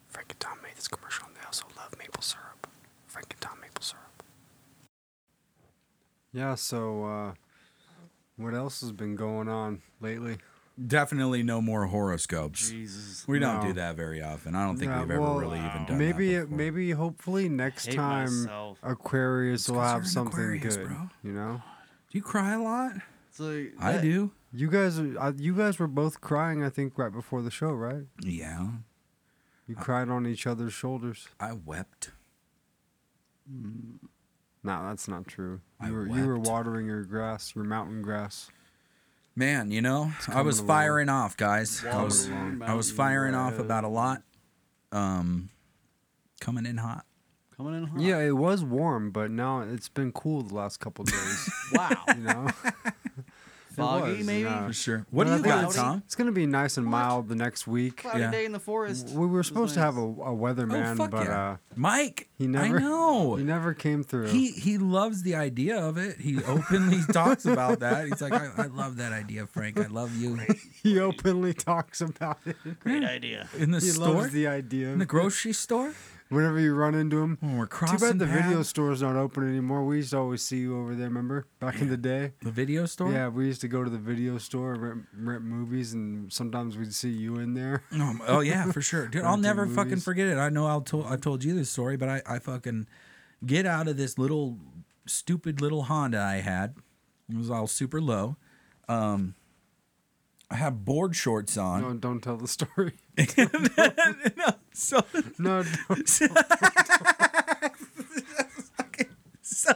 Frank and Tom made this commercial, and they also love maple syrup. Frank and Tom maple syrup. Yeah, so, uh, what else has been going on lately? Definitely no more horoscopes. Jesus. We no. don't do that very often. I don't think no, we've well, ever really wow. even done maybe, that before. Maybe, hopefully next time myself. Aquarius will have something Aquarius, good. Bro. You know? Do you cry a lot? It's like I that, do. You guys, you guys were both crying, I think, right before the show, right? Yeah. You I, cried on each other's shoulders. I wept. No, that's not true. You I were, wept. You were watering your grass, your mountain grass. Man, you know, I was firing along. off, guys. Water I was, I was firing off head. about a lot. Um, coming in hot. Coming in hot. Yeah, it was warm, but now it's been cool the last couple of days. Wow. You know. Foggy, was, maybe? No. For sure. What do you got, Tom? It's going to be nice and mild what? the next week. Cloudy yeah. day in the forest. We were supposed nice. to have a, a weatherman, oh, but yeah. uh, Mike, he never, I know. He never came through. He he loves the idea of it. He openly talks about that. He's like, I, I love that idea, Frank. I love you. Great, great. He openly talks about it. Great idea. In the he store? He loves the idea. In the grocery store? Whenever you run into him. When we're crossing Too bad the paths. video stores don't open anymore. We used to always see you over there, remember? Back in the day. The video store? Yeah, we used to go to the video store, rent, rent movies, and sometimes we'd see you in there. No, oh, yeah, for sure. Dude, I'll never movies. fucking forget it. I know I'll to- I've told you this story, but I, I fucking get out of this little, stupid little Honda I had. It was all super low. Um, I have board shorts on. No, don't tell the story. Don't, don't. no, so no, don't, don't, don't. so,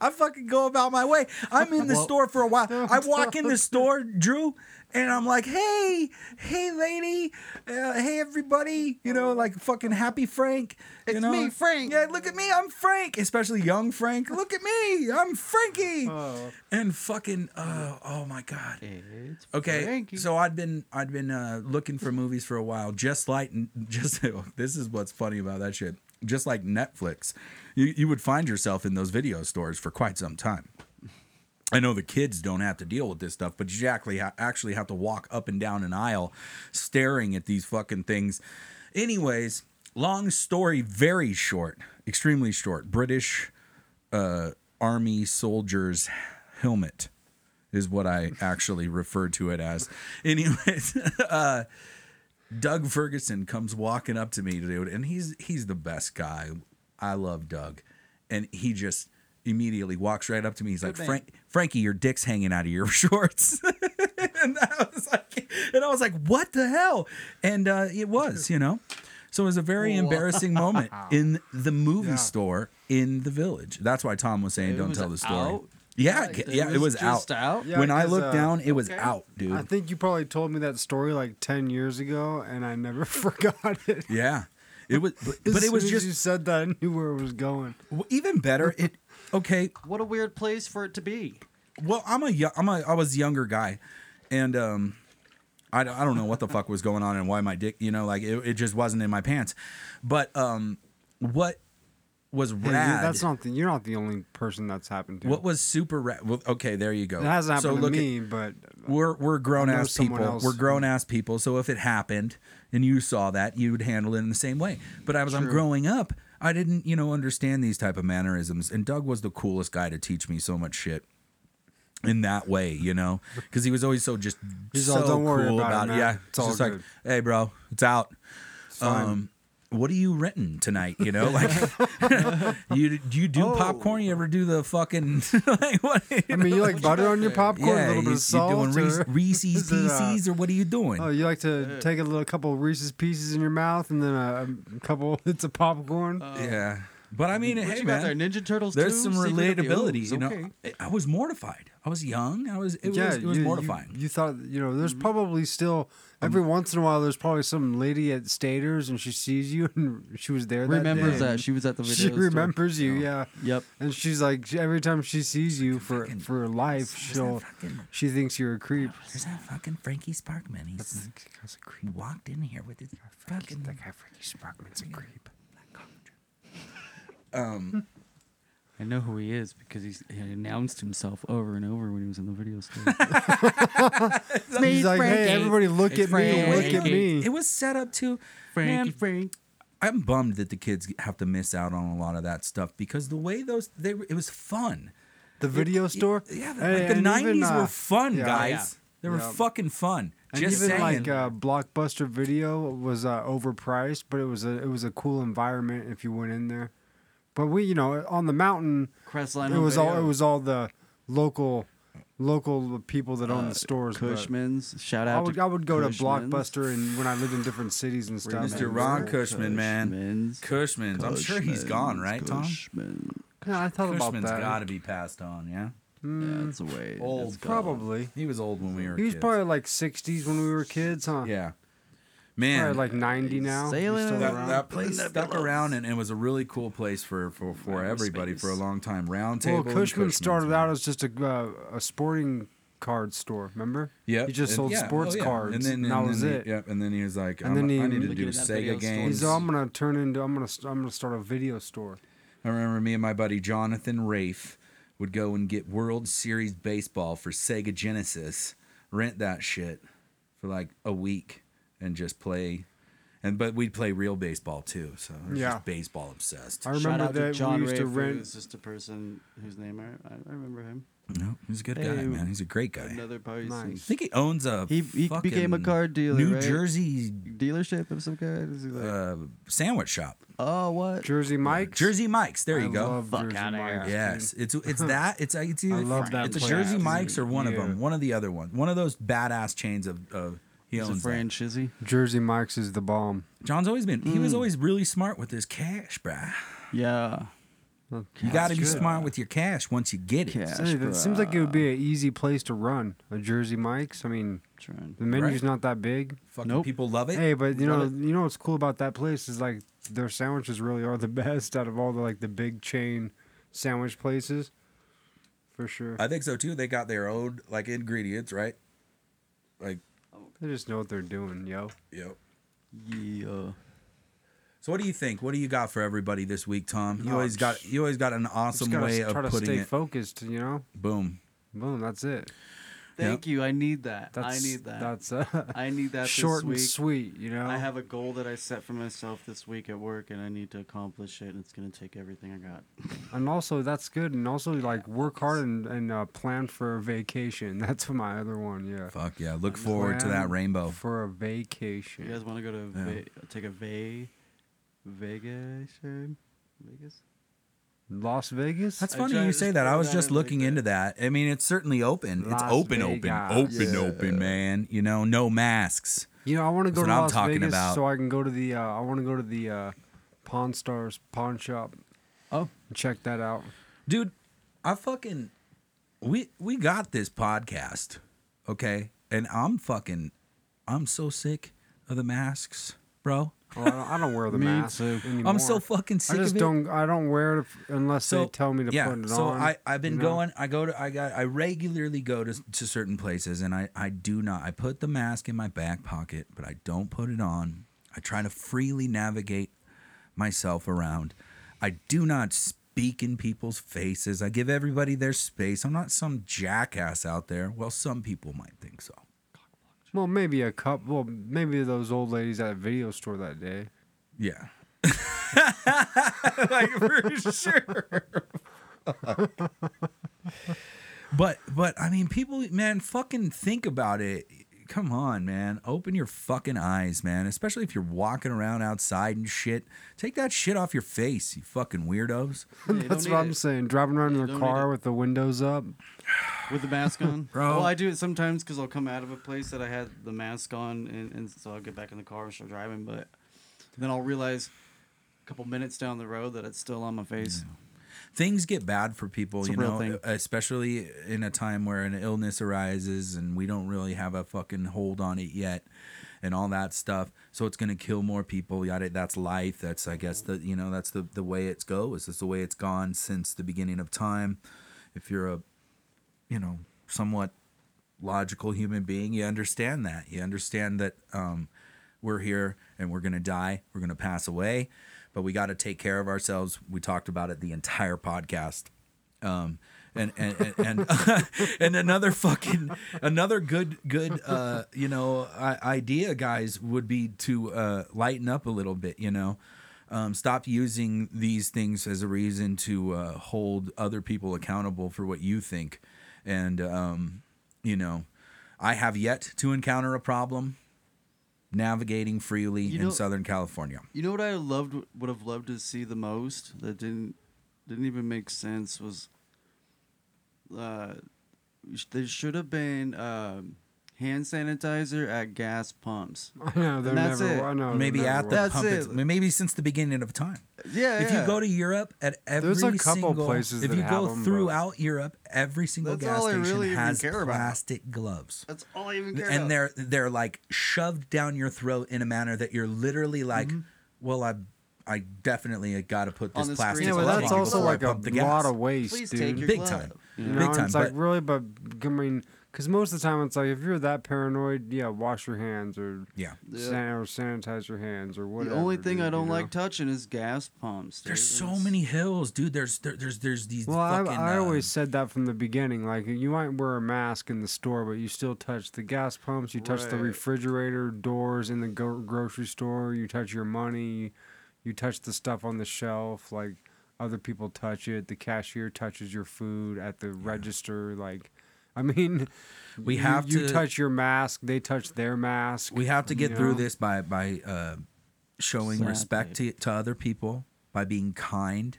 I fucking go about my way. I'm in the well, store for a while. I walk in the store, Drew, and I'm like, "Hey, hey, lady, uh, hey, everybody," you know, like fucking happy Frank. You it's know? me, Frank. Yeah, look at me, I'm Frank. Especially young Frank. Look at me, I'm Frankie. Oh. And fucking, uh, oh my god. It's okay, Frankie. So I'd been, I'd been uh, looking for movies for a while. Just like, just this is what's funny about that shit. Just like Netflix, you, you would find yourself in those video stores for quite some time. I know the kids don't have to deal with this stuff, but you actually, actually have to walk up and down an aisle staring at these fucking things. Anyways, long story very short, extremely short, British uh, Army soldier's helmet is what I actually refer to it as. Anyways, uh, Doug Ferguson comes walking up to me, dude, and he's he's the best guy. I love Doug. And he just immediately walks right up to me. He's like, Frank, Frankie, your dick's hanging out of your shorts. and, I was like, and I was like, what the hell? And uh, it was, you know. So it was a very embarrassing moment in the movie yeah. store in the village. That's why Tom was saying, it don't was tell the story. Out? Yeah, like it, yeah, it was out. out? Yeah, when I looked uh, down, it was okay. out, dude. I think you probably told me that story like ten years ago, and I never forgot it. Yeah, it was, but, but it was just you said that I knew where it was going. Well, even better, it okay. What a weird place for it to be. Well, I'm a I'm a I was a younger guy, and um, I I don't know what the fuck was going on and why my dick, you know, like it, it just wasn't in my pants, but um, what was rad. Hey, that's something. You're not the only person that's happened to. What was super rad? Well, okay, there you go. It hasn't happened so to me, at, but we're we're grown ass people. Else. We're grown ass people. So if it happened and you saw that, you would handle it in the same way. But I was True. I'm growing up. I didn't, you know, understand these type of mannerisms. And Doug was the coolest guy to teach me so much shit in that way, you know, because he was always so just He's so all, don't cool worry about, about it. it. Yeah, it's all just good. Like, hey, bro, it's out. It's um, what are you renting tonight? You know, like, you do you do oh. popcorn? You ever do the fucking? Like, what, you I mean, know? You like butter on your popcorn, yeah, a little you, bit of salt, you doing or Reese's Pieces, or what are you doing? Oh, you like to take a little couple of Reese's Pieces in your mouth and then a, a couple hits of popcorn. Uh, yeah, but I mean, hey man, there? Ninja Turtles. There's too? some relatability. You know, okay. I was mortified. I was young. I was. It yeah, was. It was you, mortifying. You, you thought, you know, there's probably still. Every once in a while, there's probably some lady at Stater's, and she sees you, and she was there that Remembers day. that. She was at the video She store. remembers you, yeah. Yep. And she's like, every time she sees you for, fucking, for life, she'll fucking, she thinks you're a creep. There's that fucking Frankie Sparkman. He's that's, that's a creep. He walked in here with his fucking... That guy Frankie Sparkman's a creep. Um... I know who he is because he's, he announced himself over and over when he was in the video store. He's like, hey, everybody look it's at Frank. me, look Frank. at me. It was set up to... Frankie, man, Frank. I'm bummed that the kids have to miss out on a lot of that stuff because the way those... they were, it was fun. The video it, store? It, yeah, the, and, like the nineties even, uh, were fun, yeah, guys. Yeah. They were yeah. fucking fun. And Just even saying. like uh, Blockbuster Video was uh, overpriced, but it was a it was a cool environment if you went in there. But we, you know, on the mountain, Crestline it was all it was all the local, local people that uh, own the stores. Cushman's, shout out. I would, to I would go Cushman's. to Blockbuster, and when I lived in different cities and stuff. Mister Ron Cushman, man, Cushman's. Cushman's. I'm sure he's gone, right, Tom? Cushman. Yeah, I thought Cushman's about that. Cushman's got to be passed on, yeah. Mm, yeah, it's a way. Old, it's probably. He was old when we were. He was kids. probably like sixties when we were kids, huh? Yeah. Man, right, like ninety now. Sailing that, that place stuck billows. around, and it was a really cool place for for, for everybody space. for a long time. Round Table. Well, Cushman started man. out as just a uh, a sporting card store. Remember? Yeah. He just and, sold yeah. sports oh, yeah. cards, and, then, and, and that was then, it. Yep. Yeah. And then he was like, and then he, I need to do Sega games. He's, I'm gonna turn into. I'm gonna. I'm gonna start a video store. I remember me and my buddy Jonathan Rafe would go and get World Series Baseball for Sega Genesis. Rent that shit for like a week. And just play, and but we'd play real baseball too. So we're yeah. just baseball obsessed. I remember that John we used Ray to rent. Is just a person whose name I, I remember him. No, he's a good hey, guy, man. He's a great guy. Another person. Nice. I think he owns a. He, he became a car dealer. New right? Jersey dealership of some kind. Is he like... uh, sandwich shop. Oh, what? Jersey Mike's. Jersey Mike's. There I you go. Love Fuck Jersey out of here. Yes, it's it's that. It's it's either I love that it's a Jersey Mike's or one yeah. of them. One of the other ones. One of those badass chains of. of He owns a franchise. Jersey Mike's is the bomb. John's always been. Mm. He was always really smart with his cash, bruh. Yeah. Well, you got to be smart with your cash once you get it. Cash, hey, it seems like it would be an easy place to run. A Jersey Mike's. I mean, the menu's right. not that big. Fucking nope. people love it. Hey, but you know, love you know what's cool about that place is like their sandwiches really are the best out of all the like the big chain sandwich places. For sure. I think so too. They got their own like ingredients, right? Like. They just know what they're doing, yo. Yep. Yeah. So what do you think? What do you got for everybody this week, Tom? You no, always got you always got an awesome just way of putting it. Try to stay focused, you know? Boom. Boom, that's it. Thank yep. you. I need that. That's, I need that. That's uh, I need that short this week. and sweet, you know? I have a goal that I set for myself this week at work, and I need to accomplish it, and it's going to take everything I got. And also, that's good. And also, like, work hard and, and uh, plan for a vacation. That's my other one, yeah. Fuck, yeah. Look plan forward to that rainbow. For a vacation. You guys want to go to yeah. va- take a va- Vegas? Vegas? Las Vegas? That's funny you say that. I was just looking like into that. I mean, it's certainly open. Las it's open, Vegas. open, open, yeah. open, man. You know, no masks. You know, I want to go to Las Vegas about. so I can go to the. Uh, I want to go to the uh, Pawn Stars pawn shop. Oh, check that out, dude. I fucking we we got this podcast, okay? And I'm fucking I'm so sick of the masks, bro. Well, I, don't, I don't wear the mask anymore. I'm so fucking sick of it. I just don't. I don't wear it unless so, they tell me to yeah, put it so on. So I, I've been you know? going. I go to. I got. I regularly go to, to certain places, and I, I do not. I put the mask in my back pocket, but I don't put it on. I try to freely navigate myself around. I do not speak in people's faces. I give everybody their space. I'm not some jackass out there. Well, some people might think so. Well, maybe a couple. Well, maybe those old ladies at a video store that day. Yeah. Like, for sure. But, but, I mean, people, man, fucking think about it. Come on, man. Open your fucking eyes, man. Especially if you're walking around outside and shit. Take that shit off your face, you fucking weirdos. Yeah, that's what I'm it. saying. Driving around yeah, in their car with the windows up. With the mask on. Bro. Well, I do it sometimes because I'll come out of a place that I had the mask on, and, and so I'll get back in the car and start driving. But then I'll realize a couple minutes down the road that it's still on my face. Yeah. Things get bad for people, it's you know, thing. especially in a time where an illness arises and we don't really have a fucking hold on it yet and all that stuff. So it's going to kill more people. That's life. That's, I guess, the, you know, that's the, the way it's go. It's just the way it's gone since the beginning of time. If you're a, you know, somewhat logical human being, you understand that. You understand that um, we're here and we're going to die. We're going to pass away. But we got to take care of ourselves. We talked about it the entire podcast. Um, and and and and, uh, and another fucking another good good uh, you know idea, guys, would be to uh, lighten up a little bit. You know, um, stop using these things as a reason to uh, hold other people accountable for what you think. And um, you know, I have yet to encounter a problem navigating freely you know, in Southern California. You know what I loved, would have loved to see the most that didn't didn't even make sense was uh, there should have been uh, hand sanitizer at gas pumps. I know, they're never. I know, maybe at the pump. Maybe since the beginning of time. Yeah. If yeah. you go to Europe, at every there's a couple single, places. If you go them, throughout bro. Europe, every single That's gas station really has plastic about. gloves. That's all I even care and about. And they're they're like shoved down your throat in a manner that you're literally like, mm-hmm. well, I I definitely got to put this on plastic. You know, that's also like a lot of waste, Please dude. Big glove. time. Yeah. You know, Big time. It's but, like really, but I mean. Because most of the time, it's like, if you're that paranoid, yeah, wash your hands or yeah, san- or sanitize your hands or whatever. The only thing dude, I don't you know? like touching is gas pumps. Dude. There's so it's... many hills, dude. There's there, there's there's these well, fucking... Well, I, I always um... said that from the beginning. Like, you might wear a mask in the store, but you still touch the gas pumps. You touch right. the refrigerator doors in the go- grocery store. You touch your money. You, you touch the stuff on the shelf. Like, other people touch it. The cashier touches your food at the yeah. register. Like... I mean, we have you, to you touch your mask. They touch their mask. We have to get through know? this by by uh, showing Sad, respect to, to other people, by being kind,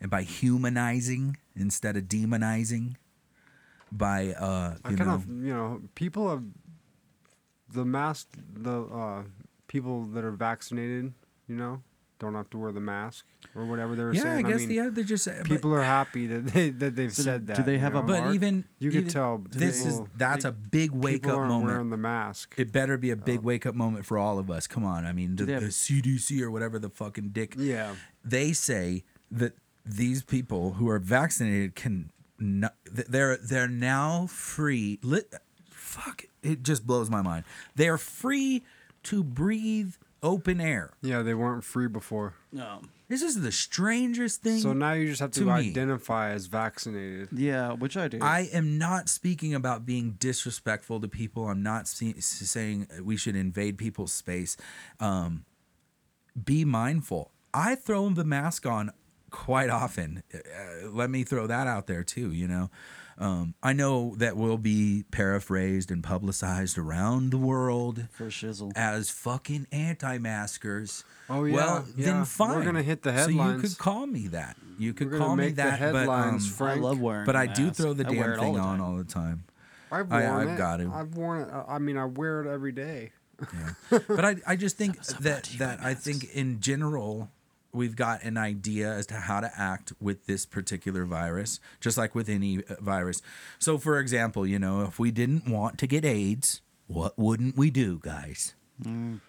and by humanizing instead of demonizing. By uh, you I kind know, of you know people have the mask. The uh, people that are vaccinated, you know, don't have to wear the mask or whatever they were yeah, saying. Yeah, I guess I mean, yeah, they're just people but, are happy that they that they've so said that. Do they have you know? a mark? But even you even, could tell this people, is that's a big wake up moment. Wearing the mask. It better be a big oh. wake up moment for all of us. Come on, I mean the, the have, C D C or whatever the fucking dick. Yeah, they say that these people who are vaccinated can not, they're they're now free. Lit, fuck, it just blows my mind. They are free to breathe open air. Yeah, they weren't free before. No. This is the strangest thing. So now you just have to, to identify as vaccinated. Yeah, which I do. I am not speaking about being disrespectful to people. I'm not see- saying we should invade people's space. Um, be mindful. I throw the mask on quite often. Uh, let me throw that out there too, you know. Um, I know that will be paraphrased and publicized around the world for shizzle as fucking anti-maskers. Oh yeah, well yeah. then fine. We're gonna hit the headlines. So you could call me that. You could We're call me make that. The headlines, but um, Frank, I love wearing. But I do throw the I damn thing all the on all the time. I've worn I, I've it. Got to. I've worn it. I mean, I wear it every day. Yeah. But I, I just think that that, that I think in general. We've got an idea as to how to act with this particular virus, just like with any virus. So, for example, you know, if we didn't want to get AIDS, what wouldn't we do, guys? Mm.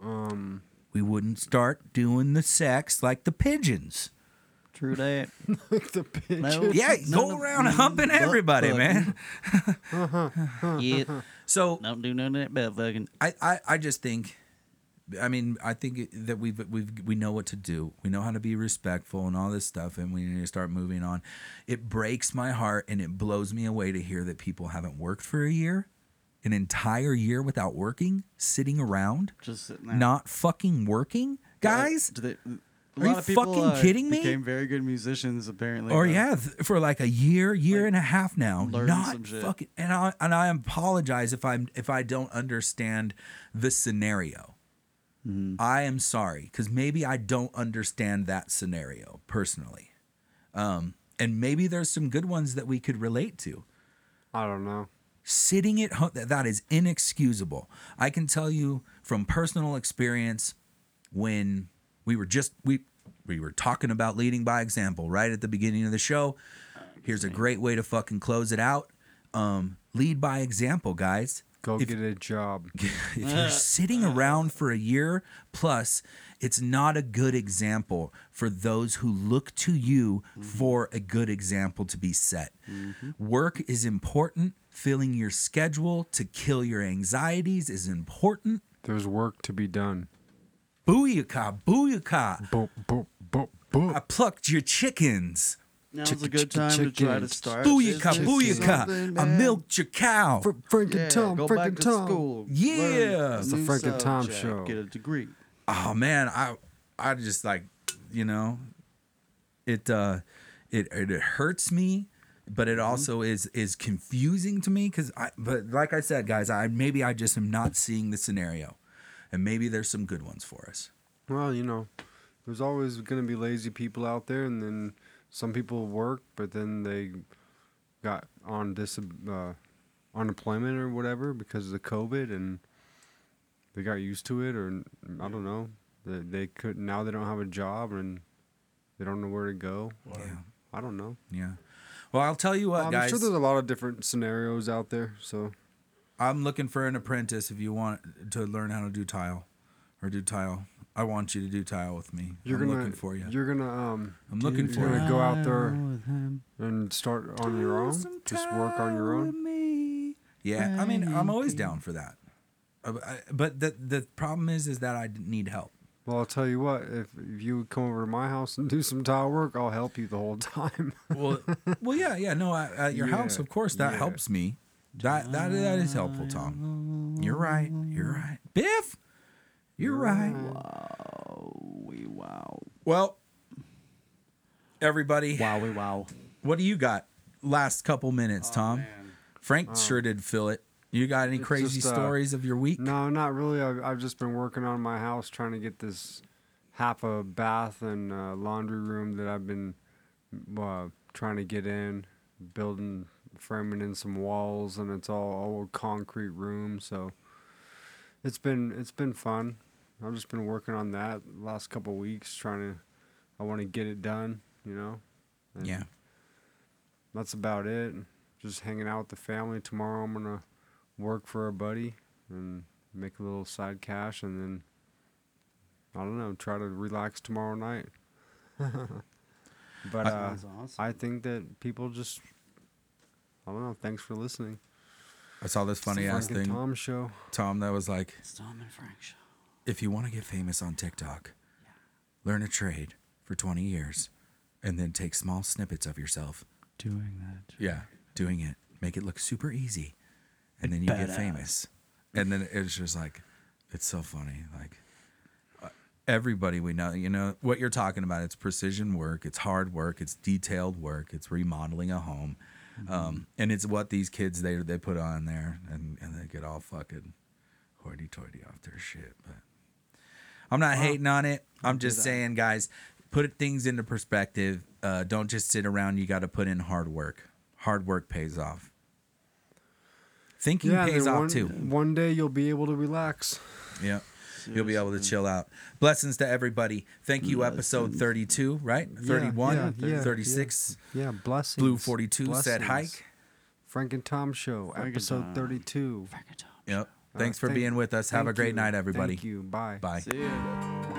Um, we wouldn't start doing the sex like the pigeons. True that. Like the pigeons. No, yeah, no, go no, around no, humping no, everybody, no, man. uh-huh, uh-huh, yeah. So don't do none of that butt fucking. I, I, I just think I mean, I think that we've we've we know what to do. We know how to be respectful and all this stuff, and we need to start moving on. It breaks my heart and it blows me away to hear that people haven't worked for a year, an entire year without working, sitting around, just sitting there, not fucking working, guys. Do they, do they, A Are lot you of people, fucking uh, kidding me? Became very good musicians apparently. Or yeah, th- for like a year, year like, and a half now. Not some shit. fucking. And I and I apologize if I'm if I don't understand the scenario. Mm-hmm. I am sorry because maybe I don't understand that scenario personally, um, and maybe there's some good ones that we could relate to. I don't know. Sitting at home, that, that is inexcusable. I can tell you from personal experience when. We were just we we were talking about leading by example right at the beginning of the show. Here's a great way to fucking close it out. Um, lead by example, guys. Go if, get a job. If you're sitting around for a year plus, it's not a good example for those who look to you mm-hmm. for a good example to be set. Mm-hmm. Work is important. Filling your schedule to kill your anxieties is important. There's work to be done. Booyaka, booyaka. Boop, boop, boop, boop. I plucked your chickens. Now's Chick- a good time chickens. to try to start. Booyaka, booyaka. I milked your cow. Fr- Frank and yeah, Tom, Frank and Tom. School, yeah. It's the Frank and Tom Show. Get a degree. Oh, man. I I just like, you know, it uh, it, it hurts me, but it also mm-hmm. is is confusing to me. Cause I, but like I said, guys, I maybe I just am not seeing the scenario. And maybe there's some good ones for us. Well, you know, there's always going to be lazy people out there. And then some people work, but then they got on dis- uh, unemployment or whatever because of the COVID. And they got used to it or I don't know. They, they could, now they don't have a job and they don't know where to go. Or, yeah. I don't know. Yeah. Well, I'll tell you what, I'm guys. I'm sure there's a lot of different scenarios out there, so... I'm looking for an apprentice if you want to learn how to do tile or do tile. I want you to do tile with me. You're I'm gonna, looking for you. You're going to um, I'm looking for you. Go out there and start on do your own. Just work on your own. Yeah, I mean, I'm always down for that. Uh, I, but the the problem is is that I need help. Well, I'll tell you what, if, if you come over to my house and do some tile work, I'll help you the whole time. well, well, yeah, yeah. No, I, at your yeah, house, of course, that yeah. helps me. That, that that is helpful, Tom. You're right. You're right. Biff, you're right. Wow. We wow. Well, everybody. Wow, we wow. What do you got? Last couple minutes, oh, Tom. Man. Frank oh. sure did fill it. You got any it's crazy just, uh, stories of your week? No, not really. I've, I've just been working on my house, trying to get this half a bath and uh, laundry room that I've been uh, trying to get in, building... framing in some walls, and it's all old concrete room, so it's been it's been fun. I've just been working on that the last couple of weeks, trying to I want to get it done, you know. And yeah, that's about it. Just hanging out with the family. Tomorrow I'm gonna work for a buddy and make a little side cash, and then I don't know, try to relax tomorrow night. But uh, awesome. I think that people just I don't know. Thanks for listening. I saw this funny ass thing. Tom show. Tom, that was like. It's Tom and Frank show. If you want to get famous on TikTok, yeah. learn a trade for twenty years, and then take small snippets of yourself. Doing that. Yeah, doing it. Make it look super easy, and then you Badass. get famous. And then it's just like, it's so funny. Like uh, everybody we know, you know what you're talking about. It's precision work. It's hard work. It's detailed work. It's remodeling a home. Um, and it's what these kids they they put on there, and, and they get all fucking hoity-toity off their shit. But I'm not well, hating on it. I'm just saying, guys, put things into perspective. Uh, don't just sit around. You got to put in hard work. Hard work pays off. Thinking yeah, pays off one, too. One day you'll be able to relax. Yeah. Seriously. You'll be able to chill out. Blessings to everybody. Thank you, blessings. Episode thirty-two, right? Yeah, thirty-one, yeah, thirty-six. Yeah, yeah, blessings. Blue forty-two, blessings. Said hike. Frank and Tom Show, Frank episode Tom. thirty-two. Frank and Tom Show. Yep. Thanks uh, for thank, being with us. Have a great you. night, everybody. Thank you. Bye. Bye. See ya.